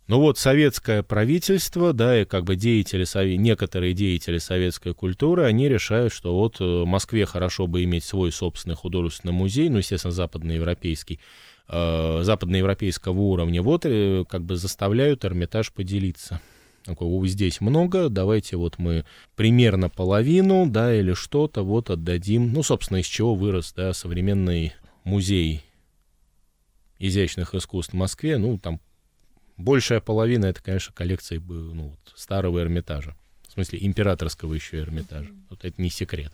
Ну, вот советское правительство, да, и как бы деятели, некоторые деятели советской культуры, они решают, что вот в Москве хорошо бы иметь свой собственный художественный музей, ну, естественно, западноевропейский, западноевропейского уровня, вот как бы заставляют Эрмитаж поделиться. Такого здесь много, давайте вот мы примерно половину, да, или что-то вот отдадим. Ну, собственно, из чего вырос, да, современный музей изящных искусств в Москве. Ну, там большая половина — это, конечно, коллекция, ну, вот, старого Эрмитажа. В смысле, императорского еще Эрмитажа. Вот это не секрет.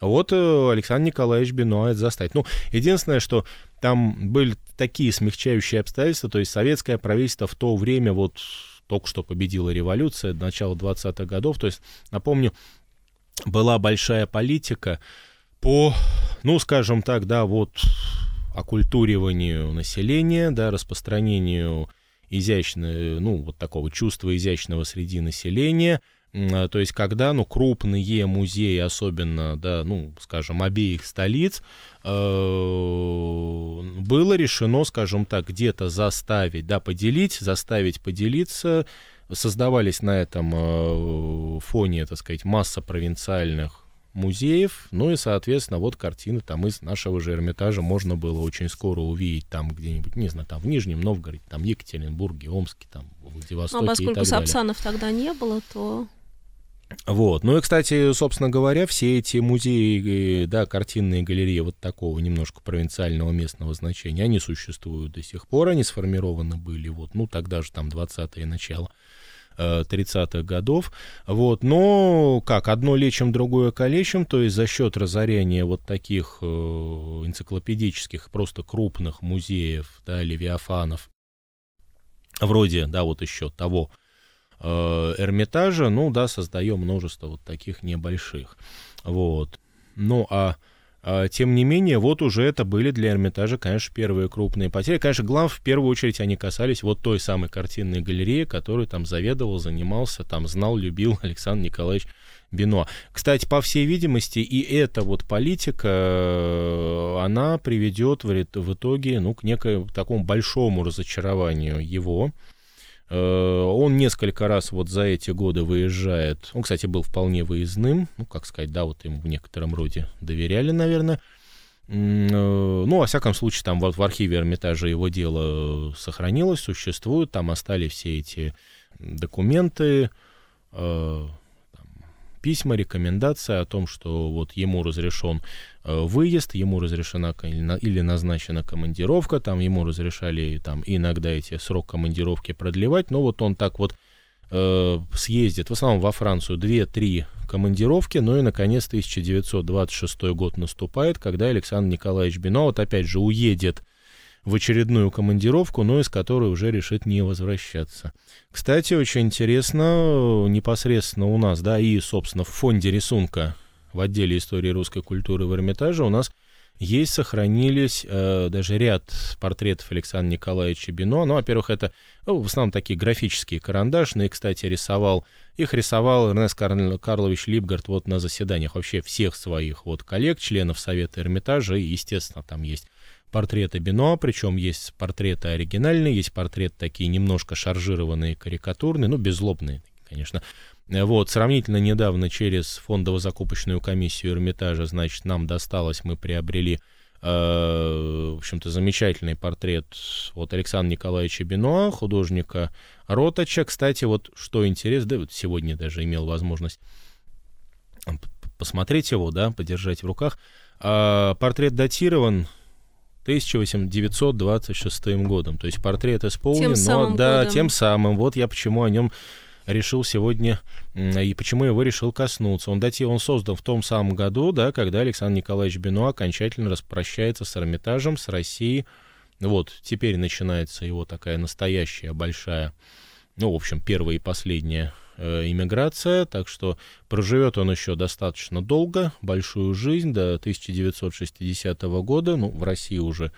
Вот Александр Николаевич Бенуа это заставит. Ну, единственное, что там были такие смягчающие обстоятельства, то есть советское правительство в то время, вот только что победила революция, начало двадцатых годов, то есть, напомню, была большая политика по, ну, скажем так, да, вот окультуриванию населения, да, распространению изящного, ну, вот такого чувства изящного среди населения. То есть, когда, ну, крупные музеи, особенно, да, ну, скажем, обеих столиц, было решено, скажем так, где-то заставить, да, поделить, заставить поделиться. Создавались на этом фоне, так сказать, масса провинциальных музеев, ну и, соответственно, вот картины там из нашего же Эрмитажа можно было очень скоро увидеть там где-нибудь, не знаю, там в Нижнем Новгороде, там Екатеринбурге, Омске, там Владивостоке, ну, а и так далее. А поскольку Сапсанов тогда не было, то... Вот, ну и, кстати, собственно говоря, все эти музеи, да, картинные галереи вот такого немножко провинциального местного значения, они существуют до сих пор, они сформированы были, вот, ну, тогда же там двадцатые начало тридцатых годов. Вот. Но как, одно лечим, другое калечим, то есть за счет разорения вот таких энциклопедических, просто крупных музеев, да, левиафанов, вроде, да, вот еще того э, Эрмитажа, ну, да, создаем множество вот таких небольших, вот. Ну, а, а тем не менее, вот уже это были для Эрмитажа, конечно, первые крупные потери. Конечно, глав, в первую очередь, они касались вот той самой картинной галереи, которую там заведовал, занимался, там знал, любил Александр Николаевич Бенуа. Кстати, по всей видимости, и эта вот политика, она приведет в итоге, ну, к некому такому большому разочарованию его. Он несколько раз вот за эти годы выезжает. Он, кстати, был вполне выездным. Ну, как сказать, да, вот ему в некотором роде доверяли, наверное. Ну, во всяком случае, там вот в архиве Эрмитажа его дело сохранилось, существует. Там остались все эти документы, письма, рекомендации о том, что вот ему разрешен выезд, ему разрешена или назначена командировка, там ему разрешали там иногда эти срок командировки продлевать, но вот он так вот э, съездит в основном во Францию две-три командировки, ну и наконец тысяча девятьсот двадцать шестой год наступает, когда Александр Николаевич Бенуа вот опять же уедет в очередную командировку, но из которой уже решит не возвращаться. Кстати, очень интересно, непосредственно у нас, да, и, собственно, в фонде рисунка в отделе истории русской культуры в Эрмитаже у нас есть, сохранились э, даже ряд портретов Александра Николаевича Бенуа. Ну, во-первых, это, ну, в основном такие графические, карандашные, кстати, рисовал. Их рисовал Эрнест Карл, Карлович Либгард вот на заседаниях вообще всех своих вот коллег, членов Совета Эрмитажа, и, естественно, там есть портреты Бенуа, причем есть портреты оригинальные, есть портреты такие немножко шаржированные, карикатурные, ну, беззлобные, конечно. Вот, сравнительно недавно через фондово-закупочную комиссию Эрмитажа, значит, нам досталось, мы приобрели, э, в общем-то, замечательный портрет вот Александра Николаевича Бенуа, художника Ротача. Кстати, вот что интересно, да, вот сегодня даже имел возможность посмотреть его, да, подержать в руках. Э, портрет датирован тысяча девятьсот двадцать шестым годом. То есть портрет исполнен, тем но да, годом. Тем самым. Вот я почему о нем решил сегодня и почему его решил коснуться. Он, дати, он создан в том самом году, да, когда Александр Николаевич Бенуа окончательно распрощается с Эрмитажем, с Россией. Вот теперь начинается его такая настоящая большая, ну, в общем, первая и последняя эмиграция, так что проживет он еще достаточно долго, большую жизнь, до тысяча девятьсот шестидесятого года, ну, в России уже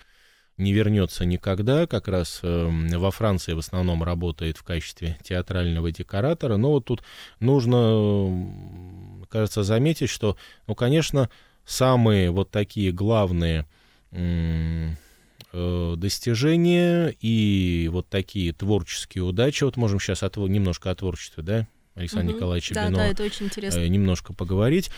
не вернется никогда, как раз э, во Франции в основном работает в качестве театрального декоратора, но вот тут нужно, кажется, заметить, что, ну, конечно, самые вот такие главные э, достижения и вот такие творческие удачи, вот можем сейчас от, немножко о творчестве, да, Александра угу. Николаевича да, Бенуа, да, это очень интересно. Немножко поговорить.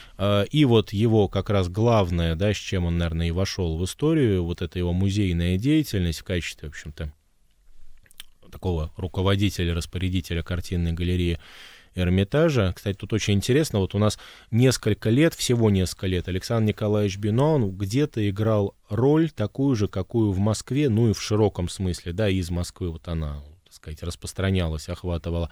И вот его как раз главное, да, с чем он, наверное, и вошел в историю, вот эта его музейная деятельность в качестве, в общем-то, такого руководителя, распорядителя картинной галереи Эрмитажа. Кстати, тут очень интересно, вот у нас несколько лет, всего несколько лет, Александр Николаевич Бенуа где-то играл роль такую же, какую в Москве, ну и в широком смысле, да, из Москвы вот она, так сказать, распространялась, охватывала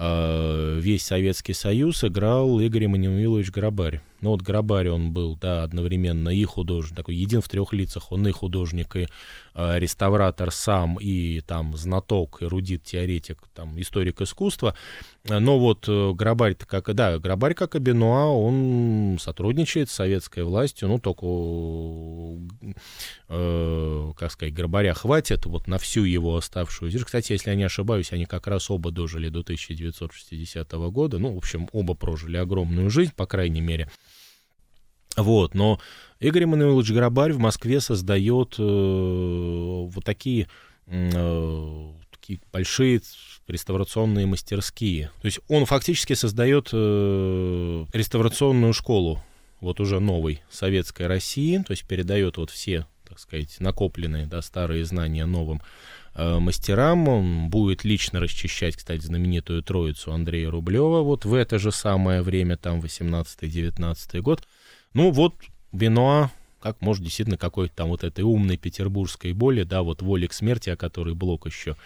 весь Советский Союз, играл Игорь Эммануилович Грабарь. Ну вот Грабарь, он был, да, одновременно и художник, такой един в трех лицах, он и художник, и э, реставратор сам, и там знаток, эрудит, теоретик, там историк искусства. Но вот э, Грабарь-то как, да, Грабарь, как и Бенуа, он сотрудничает с советской властью, ну только, э, как сказать, Грабаря хватит вот на всю его оставшую жизнь. Кстати, если я не ошибаюсь, они как раз оба дожили до тысяча девятьсот шестидесятого года, ну, в общем, оба прожили огромную жизнь, по крайней мере. Вот, но Игорь Эммануилович Грабарь в Москве создает э, вот такие, э, такие большие реставрационные мастерские. То есть он фактически создает э, реставрационную школу вот уже новой советской России, то есть передает вот все, так сказать, накопленные, да, старые знания новым э, мастерам. Он будет лично расчищать, кстати, знаменитую Троицу Андрея Рублева вот в это же самое время, там, восемнадцатый-девятнадцатый год. Ну вот Бенуа, как может действительно какой-то там вот этой умной петербургской боли, да, вот воли к смерти, о которой Блок еще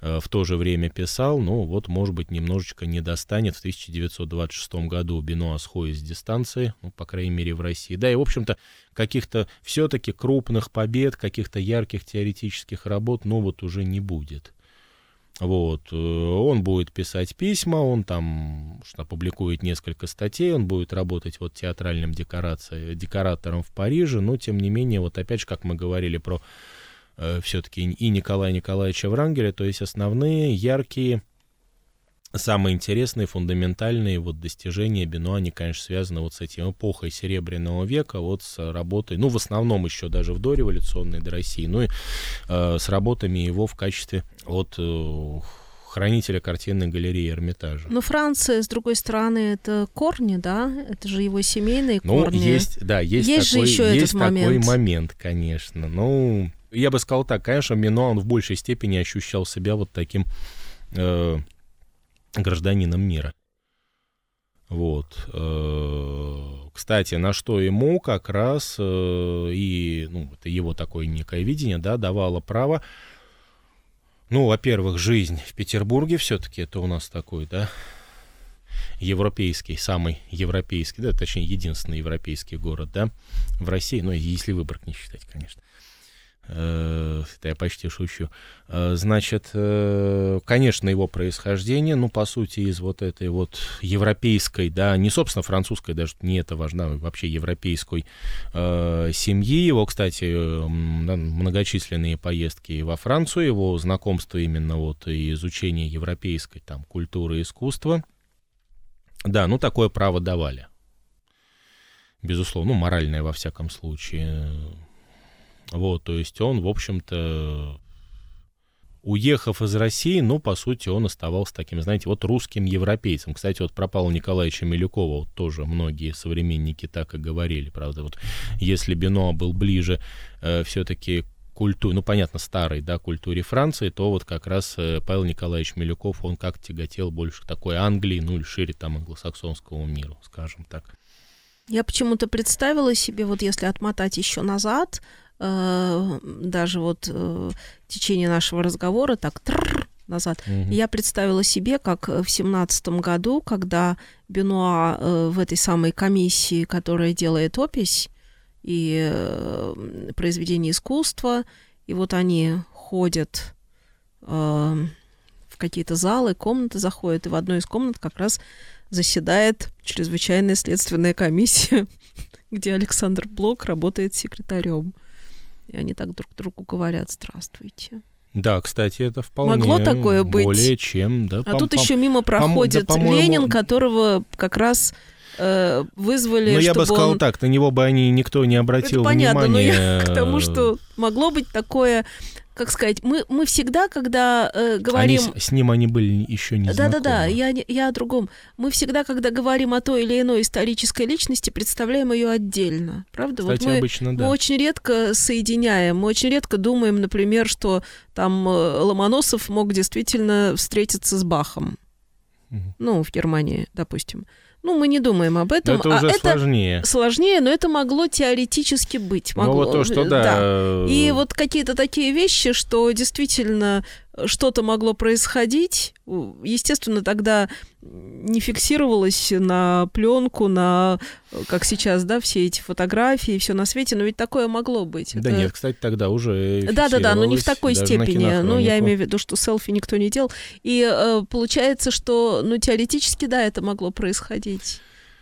в то же время писал, но вот, может быть, немножечко не достанет. В тысяча девятьсот двадцать шестом году Бенуа сходит с дистанции, ну, по крайней мере, в России. Да, и, в общем-то, каких-то все-таки крупных побед, каких-то ярких теоретических работ, ну, вот уже не будет. Вот, он будет писать письма, он там что, опубликует несколько статей, он будет работать вот театральным декоратором в Париже, но, тем не менее, вот опять же, как мы говорили про э, все-таки и Николая Николаевича Врангеля, то есть основные яркие, самые интересные, фундаментальные вот достижения Бенуа, они, конечно, связаны вот с этим эпохой Серебряного века, вот с работой, ну, в основном еще даже в дореволюционной до России, ну, и э, с работами его в качестве вот э, хранителя картинной галереи Эрмитажа. Но Франция, с другой стороны, это корни, да? Это же его семейные ну, корни. Ну, есть, да, есть, есть такой, же еще есть этот такой момент. момент, конечно. Ну, я бы сказал так, конечно, Бенуа, он в большей степени ощущал себя вот таким э, гражданином мира. Вот. Кстати, на что ему как раз и ну, это его такое некое видение, да, давало право. Ну, во-первых, жизнь в Петербурге все-таки это у нас такой, да, европейский, самый европейский, да, точнее, единственный европейский город, да, в России, ну, если Выборг не считать, конечно. Это я почти шучу. Значит, конечно, его происхождение, ну, по сути, из вот этой вот европейской, да, не, собственно, французской, даже не это важно, вообще европейской э, семьи. Его, кстати, многочисленные поездки во Францию, его знакомство именно вот и изучение европейской там культуры и искусства. Да, ну, такое право давали. Безусловно, ну, моральное во всяком случае. Вот, то есть он, в общем-то, уехав из России, ну, по сути, он оставался таким, знаете, вот русским европейцем. Кстати, вот про Павла Николаевича Милюкова вот тоже многие современники так и говорили, правда, вот если Бенуа был ближе э, все-таки к культуре, ну, понятно, старой, да, культуре Франции, то вот как раз э, Павел Николаевич Милюков, он как тяготел больше к такой Англии, ну, или шире там англосаксонскому миру, скажем так. Я почему-то представила себе, вот если отмотать еще назад, даже вот в течение нашего разговора так назад, угу. Я представила себе, как в семнадцатом году, когда Бенуа в этой самой комиссии, которая делает опись и произведения искусства, и вот они ходят в какие-то залы, комнаты заходят, и в одной из комнат как раз заседает чрезвычайная следственная комиссия, где Александр Блок работает секретарем. И они так друг другу говорят: «Здравствуйте». Да, кстати, это вполне могло такое быть. Более чем. Да, а пам- тут пам- еще мимо проходит пам- да, Ленин, которого как раз э, вызвали, но чтобы он... Ну, я бы сказал он... так, на него бы они никто не обратил это внимания. Понятно, но я к тому, что могло быть такое... Как сказать, мы, мы всегда, когда э, говорим... Они, с ним они были еще не знакомы. Да-да-да, я, я о другом. Мы всегда, когда говорим о той или иной исторической личности, представляем ее отдельно, правда? Кстати, вот мы, обычно, да. Мы очень редко соединяем, мы очень редко думаем, например, что там Ломоносов мог действительно встретиться с Бахом. Угу. Ну, в Германии, допустим. Ну, мы не думаем об этом. Это а уже это сложнее. Сложнее, но это могло теоретически быть. Могло. Ну, вот то, что да. да. И вот какие-то такие вещи, что действительно что-то могло происходить. Естественно, тогда не фиксировалось на пленку, на, как сейчас, да, все эти фотографии, все на свете, но ведь такое могло быть. Да это... нет, кстати, тогда уже фиксировалось. Да-да-да, но не в такой степени. Ну, я имею в виду, что селфи никто не делал. И э, получается, что, ну, теоретически, да, это могло происходить.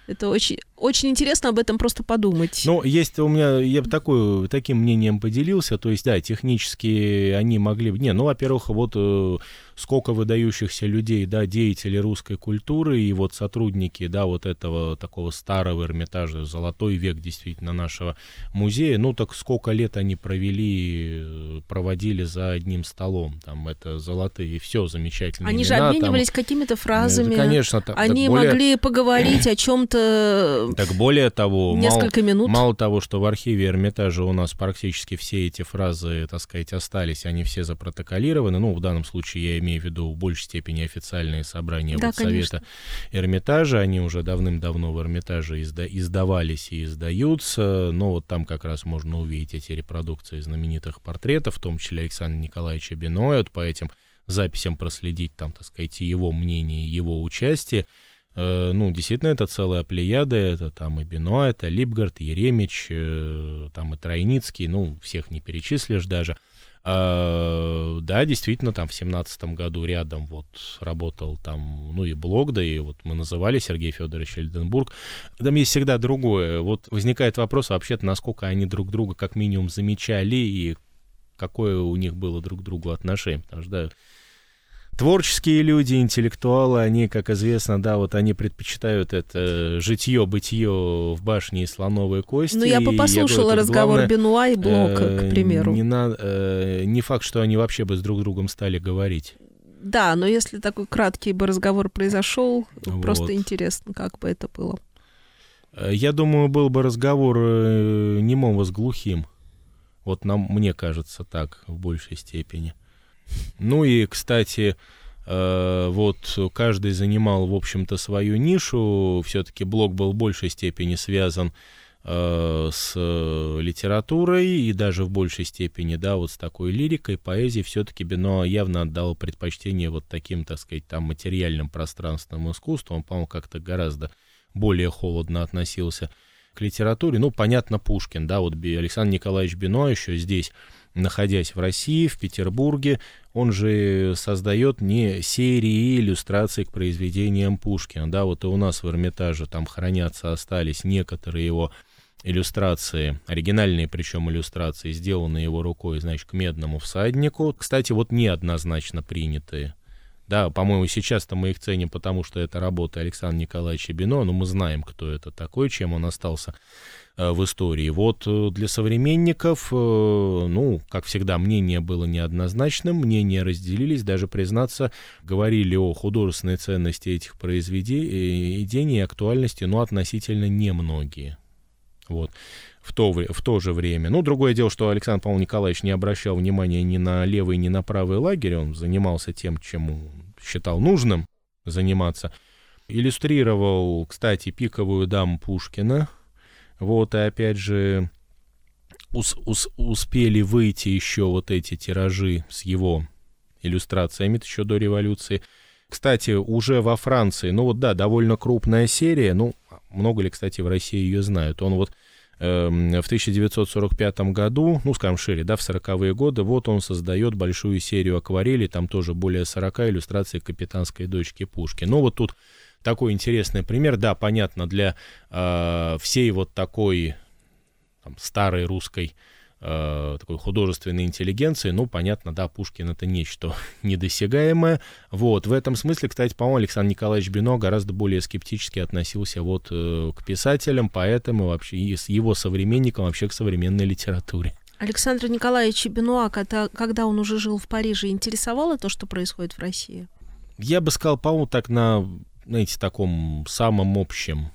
Это очень, очень интересно об этом просто подумать. Ну, есть у меня, я бы такой, таким мнением поделился, то есть, да, технически они могли бы... Не, ну, во-первых, вот э, сколько выдающихся людей, да, деятелей русской культуры и вот сотрудники, да, вот этого такого старого Эрмитажа, золотой век действительно нашего музея, ну, так сколько лет они провели, проводили за одним столом, там, это золотые, все замечательные они имена. Они же обменивались там какими-то фразами. Да, конечно. Так, они так более... могли поговорить о чем-то. Так более того, мало, мало того, что в архиве Эрмитажа у нас практически все эти фразы, так сказать, остались, они все запротоколированы, ну, в данном случае я имею в виду в большей степени официальные собрания да, вот, Совета Эрмитажа, они уже давным-давно в Эрмитаже изда- издавались и издаются, но вот там как раз можно увидеть эти репродукции знаменитых портретов, в том числе Александра Николаевича Бенуа, вот по этим записям проследить, там, так сказать, его мнение, его участие. Ну, действительно, это целая плеяда, это там и Бенуа, это Либгард, Еремич, там и Тройницкий, ну, всех не перечислишь даже. А, да, действительно, там в семнадцатом году рядом вот работал там, ну, и Блок, да, и вот мы называли Сергей Федорович Эльденбург. Там есть всегда другое. Вот возникает вопрос вообще-то, насколько они друг друга как минимум замечали и какое у них было друг к другу отношение, потому что, да, творческие люди, интеллектуалы, они, как известно, да, вот они предпочитают это житье, бытие в башне и слоновой кости. Ну, я бы послушала я говорю, разговор главное, Бенуа и Блока, э, к примеру. Не, на, э, не факт, что они вообще бы с друг другом стали говорить. Да, но если такой краткий бы разговор произошел, вот. Просто интересно, как бы это было. Я думаю, был бы разговор немого с глухим. Вот нам, мне кажется, так в большей степени. Ну и, кстати, э, вот каждый занимал, в общем-то, свою нишу. Все-таки Блок был в большей степени связан э, с литературой и даже в большей степени, да, вот с такой лирикой, поэзией. Все-таки Бенуа явно отдал предпочтение вот таким, так сказать, там материальным пространственным искусству. Он, по-моему, как-то гораздо более холодно относился к литературе. Ну, понятно, Пушкин, да, вот Александр Николаевич Бенуа еще здесь, находясь в России, в Петербурге, он же создает не серии иллюстраций к произведениям Пушкина, да, вот и у нас в Эрмитаже там хранятся, остались некоторые его иллюстрации, оригинальные причем иллюстрации, сделанные его рукой, значит, к «Медному всаднику», кстати, вот неоднозначно принятые, да, по-моему, сейчас-то мы их ценим, потому что это работа Александра Николаевича Бенуа, но мы знаем, кто это такой, чем он остался в истории. Вот для современников, ну, как всегда, мнение было неоднозначным, мнения разделились, даже, признаться, говорили о художественной ценности этих произведений и актуальности, но относительно немногие. Вот. В то, в то же время. Ну, другое дело, что Александр, по-моему, Николаевич не обращал внимания ни на левый, ни на правый лагерь, он занимался тем, чему считал нужным заниматься. Иллюстрировал, кстати, «Пиковую даму» Пушкина. Вот, и опять же, ус, ус, успели выйти еще вот эти тиражи с его иллюстрациями еще до революции. Кстати, уже во Франции, ну вот да, довольно крупная серия, ну, много ли, кстати, в России ее знают. Он вот э, в тысяча девятьсот сорок пятом году, ну, скажем шире, да, в сороковые годы, вот он создает большую серию акварелей, там тоже более сорока иллюстраций «Капитанской дочки» Пушкина. Ну, вот тут такой интересный пример, да, понятно, для э, всей вот такой там, старой русской э, такой художественной интеллигенции, ну, понятно, да, Пушкин — это нечто недосягаемое, вот, в этом смысле, кстати, по-моему, Александр Николаевич Бенуа гораздо более скептически относился вот э, к писателям, поэтам и вообще и с его современником, вообще к современной литературе. Александр Николаевич Бенуа, когда, когда он уже жил в Париже, интересовало то, что происходит в России? Я бы сказал, по-моему, так на... знаете, таком самом общем,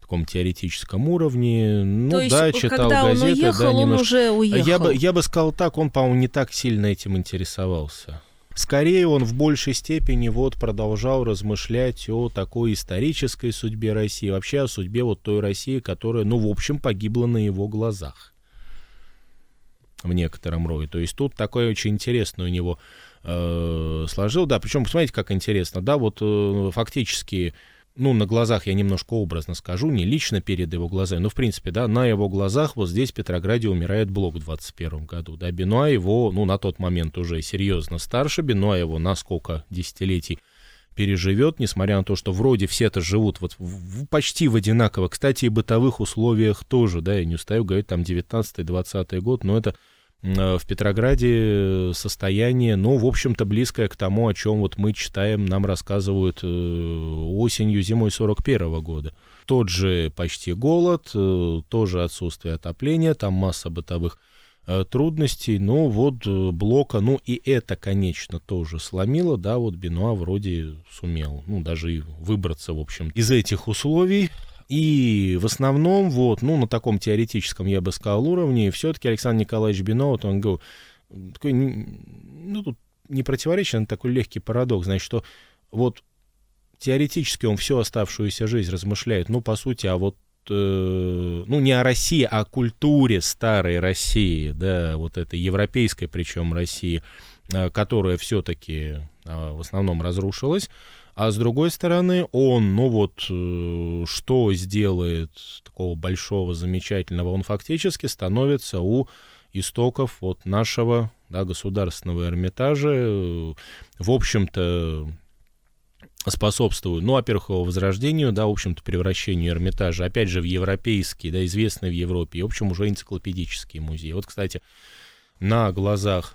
таком теоретическом уровне. Ну, то есть, да, читал когда газеты, он уехал, да, он немножко... уже уехал. Я бы, я бы сказал так, он, по-моему, не так сильно этим интересовался. Скорее, он в большей степени вот продолжал размышлять о такой исторической судьбе России, вообще о судьбе вот той России, которая, ну, в общем, погибла на его глазах в некотором роде. То есть тут такое очень интересное у него... сложил, да, причем, посмотрите, как интересно, да, вот э, фактически, ну, на глазах, я немножко образно скажу, не лично перед его глазами, но, в принципе, да, на его глазах вот здесь в Петрограде умирает Блок в двадцать первом году, да, Бенуа его, ну, на тот момент уже серьезно старше, Бенуа его на сколько десятилетий переживет, несмотря на то, что вроде все-то живут вот в, почти в одинаково, кстати, и бытовых условиях тоже, да, я не устаю говорить, там, девятнадцатый двадцатый год, но это в Петрограде состояние, ну, в общем-то, близкое к тому, о чем вот мы читаем, нам рассказывают осенью, зимой сорок первого года. Тот же почти голод, тоже отсутствие отопления, там масса бытовых трудностей, но вот Блока, ну, и это, конечно, тоже сломило, да, вот Бенуа вроде сумел, ну, даже и выбраться, в общем, из этих условий. И в основном, вот, ну, на таком теоретическом, я бы сказал, уровне, все-таки Александр Николаевич Бенуа, вот он говорил, такой, ну, тут не противоречие, но такой легкий парадокс, значит, что вот теоретически он всю оставшуюся жизнь размышляет, ну, по сути, а вот ну, не о России, а о культуре старой России, да, вот этой европейской, причем России, которая все-таки в основном разрушилась. А с другой стороны, он, ну вот, что сделает такого большого, замечательного? Он фактически становится у истоков вот нашего, да, государственного Эрмитажа, в общем-то, способствует, ну, во-первых, его возрождению, да, в общем-то, превращению Эрмитажа, опять же, в европейский, да, известный в Европе, и, в общем, уже энциклопедический музей. Вот, кстати, на глазах,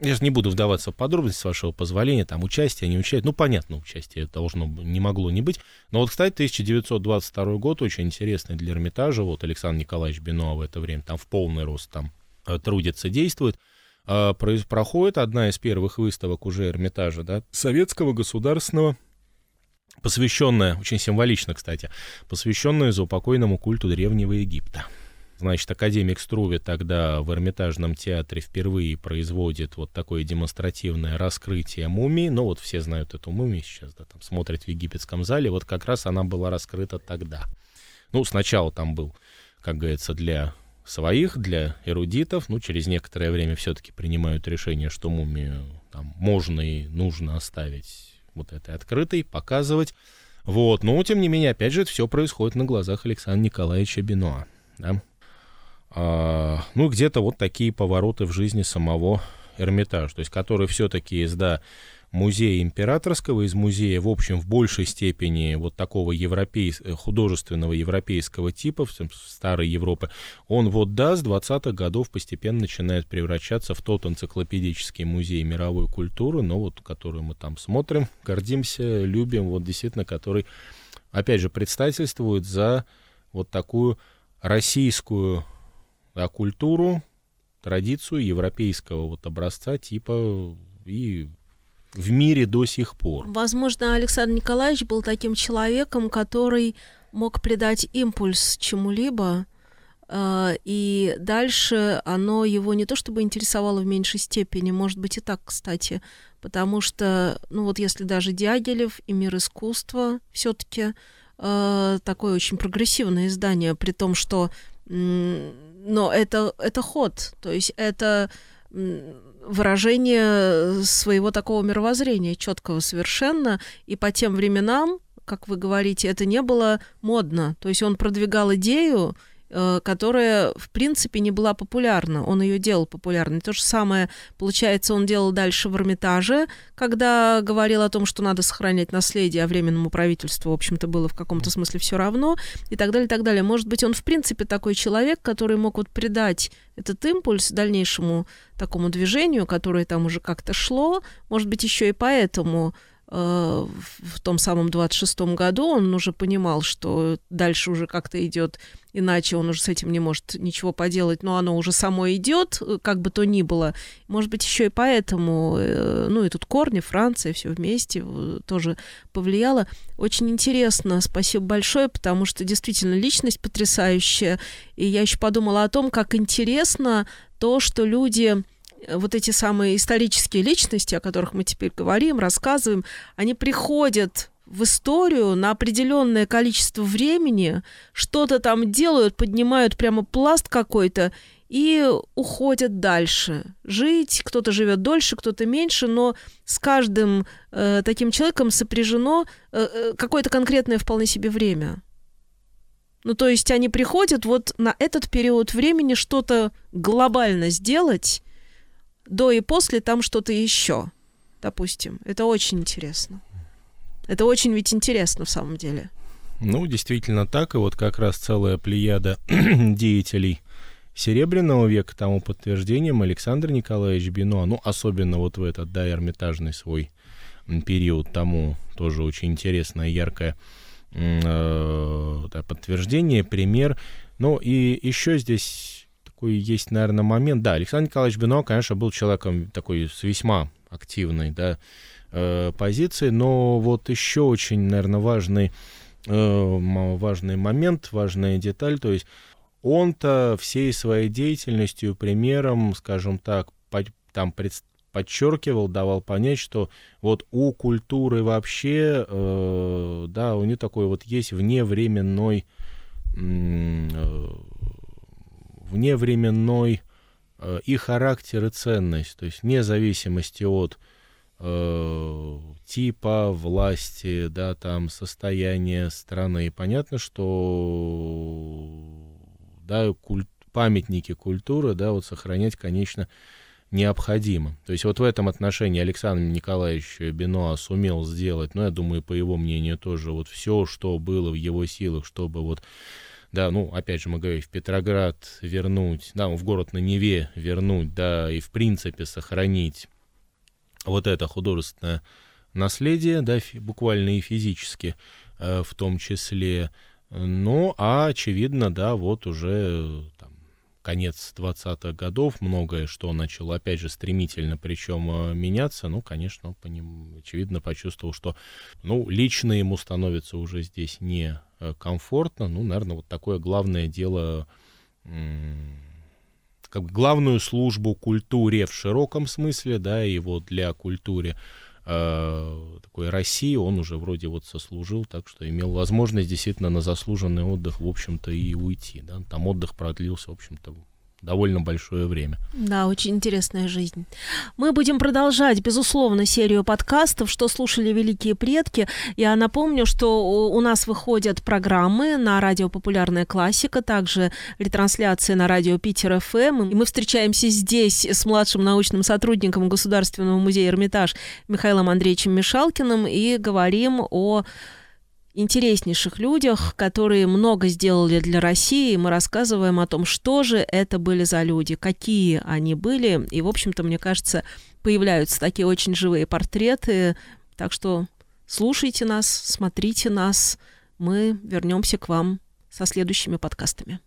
я же не буду вдаваться в подробности, с вашего позволения, там участие, не участие, ну, понятно, участие должно, не могло не быть, но вот, кстати, тысяча девятьсот двадцать второй год очень интересный для Эрмитажа, вот Александр Николаевич Бенуа в это время там в полный рост там трудится, действует. Проходит одна из первых выставок уже Эрмитажа, да, советского, государственного, посвященная, очень символично, кстати, посвященная заупокойному культу Древнего Египта. Значит, академик Струве тогда в Эрмитажном театре впервые производит вот такое демонстративное раскрытие мумии. Ну, вот все знают эту мумию сейчас, да, там смотрят в египетском зале. Вот как раз она была раскрыта тогда. Ну, сначала там был, как говорится, для своих, для эрудитов. Ну, через некоторое время все-таки принимают решение, что мумию там можно и нужно оставить вот этой открытой, показывать. Вот. Но, тем не менее, опять же, это все происходит на глазах Александра Николаевича Бенуа. Да? А, ну, где-то вот такие повороты в жизни самого Эрмитажа, то есть который все-таки из, да, музея императорского, из музея, в общем, в большей степени вот такого европей... художественного европейского типа, старой Европы, он вот, да, с двадцатых годов постепенно начинает превращаться в тот энциклопедический музей мировой культуры, но вот, который мы там смотрим, гордимся, любим, вот действительно, который, опять же, предстательствует за вот такую российскую, да, культуру, традицию европейского вот образца типа и в мире до сих пор. Возможно, Александр Николаевич был таким человеком, который мог придать импульс чему-либо, э, и дальше оно его не то чтобы интересовало в меньшей степени, может быть и так, кстати, потому что, ну вот если даже Дягилев и «Мир искусства» все-таки э, такое очень прогрессивное издание, при том, что э, но это, это ход, то есть это выражение своего такого мировоззрения, четкого совершенно, и по тем временам, как вы говорите, это не было модно. То есть он продвигал идею, которая, в принципе, не была популярна. Он ее делал популярной. То же самое, получается, он делал дальше в Эрмитаже, когда говорил о том, что надо сохранять наследие, а временному правительству, в общем-то, было в каком-то смысле все равно, и так далее, и так далее. Может быть, он, в принципе, такой человек, который мог вот придать этот импульс дальнейшему такому движению, которое там уже как-то шло, может быть, еще и поэтому... в том самом двадцать шестом году он уже понимал, что дальше уже как-то идет иначе, он уже с этим не может ничего поделать, но оно уже само идет, как бы то ни было. Может быть, еще и поэтому, ну и тут корни, Франция, все вместе тоже повлияло. Очень интересно, спасибо большое, потому что действительно личность потрясающая. И я еще подумала о том, как интересно то, что люди... вот эти самые исторические личности, о которых мы теперь говорим, рассказываем, они приходят в историю на определенное количество времени, что-то там делают, поднимают прямо пласт какой-то и уходят дальше жить. Кто-то живет дольше, кто-то меньше, но с каждым э, таким человеком сопряжено э, какое-то конкретное вполне себе время. Ну, то есть они приходят вот на этот период времени что-то глобально сделать, до и после там что-то еще, допустим. Это очень интересно. Это очень ведь интересно в самом деле. Ну, действительно так. И вот как раз целая плеяда деятелей Серебряного века тому подтверждением. Александр Николаевич Бенуа, ну, особенно вот в этот, да, эрмитажный свой период, тому тоже очень интересное, яркое э, да, подтверждение, пример. Ну, и еще здесь... есть, наверное, момент. Да, Александр Николаевич Бенуа, конечно, был человеком такой с весьма активной, да, э, позиции, но вот еще очень, наверное, важный, э, важный момент, важная деталь, то есть он-то всей своей деятельностью, примером, скажем так, под, там представляет, подчеркивал, давал понять, что вот у культуры вообще, э, да, у нее такой вот есть вневременной вневременной и характер, и ценность, то есть вне зависимости от э, типа власти, да, там, состояния страны. И понятно, что да, культ, памятники культуры, да, вот сохранять, конечно, необходимо. То есть вот в этом отношении Александр Николаевич Бенуа сумел сделать, ну, я думаю, по его мнению тоже, вот все, что было в его силах, чтобы вот, да, ну, опять же, мы говорим, в Петроград вернуть, да, в город на Неве вернуть, да, и, в принципе, сохранить вот это художественное наследие, да, фи- буквально и физически э, в том числе. Ну, а, очевидно, да, вот уже там, конец двадцатых годов, многое что начало, опять же, стремительно, причем меняться, ну, конечно, он, по ним, очевидно, почувствовал, что, ну, лично ему становится уже здесь не комфортно, ну, наверное, вот такое главное дело, как бы главную службу культуре в широком смысле, да, и вот для культуры э, такой России он уже вроде вот сослужил, так что имел возможность действительно на заслуженный отдых, в общем-то, и уйти, да, там отдых продлился, в общем-то, довольно большое время. Да, очень интересная жизнь. Мы будем продолжать, безусловно, серию подкастов, что слушали великие предки. Я напомню, что у нас выходят программы на радио «Популярная классика», также ретрансляции на радио «Питер ФМ». И мы встречаемся здесь с младшим научным сотрудником Государственного музея «Эрмитаж» Михаилом Андреевичем Мешалкиным и говорим о интереснейших людях, которые много сделали для России. Мы рассказываем о том, что же это были за люди, какие они были. И, в общем-то, мне кажется, появляются такие очень живые портреты. Так что слушайте нас, смотрите нас. Мы вернемся к вам со следующими подкастами.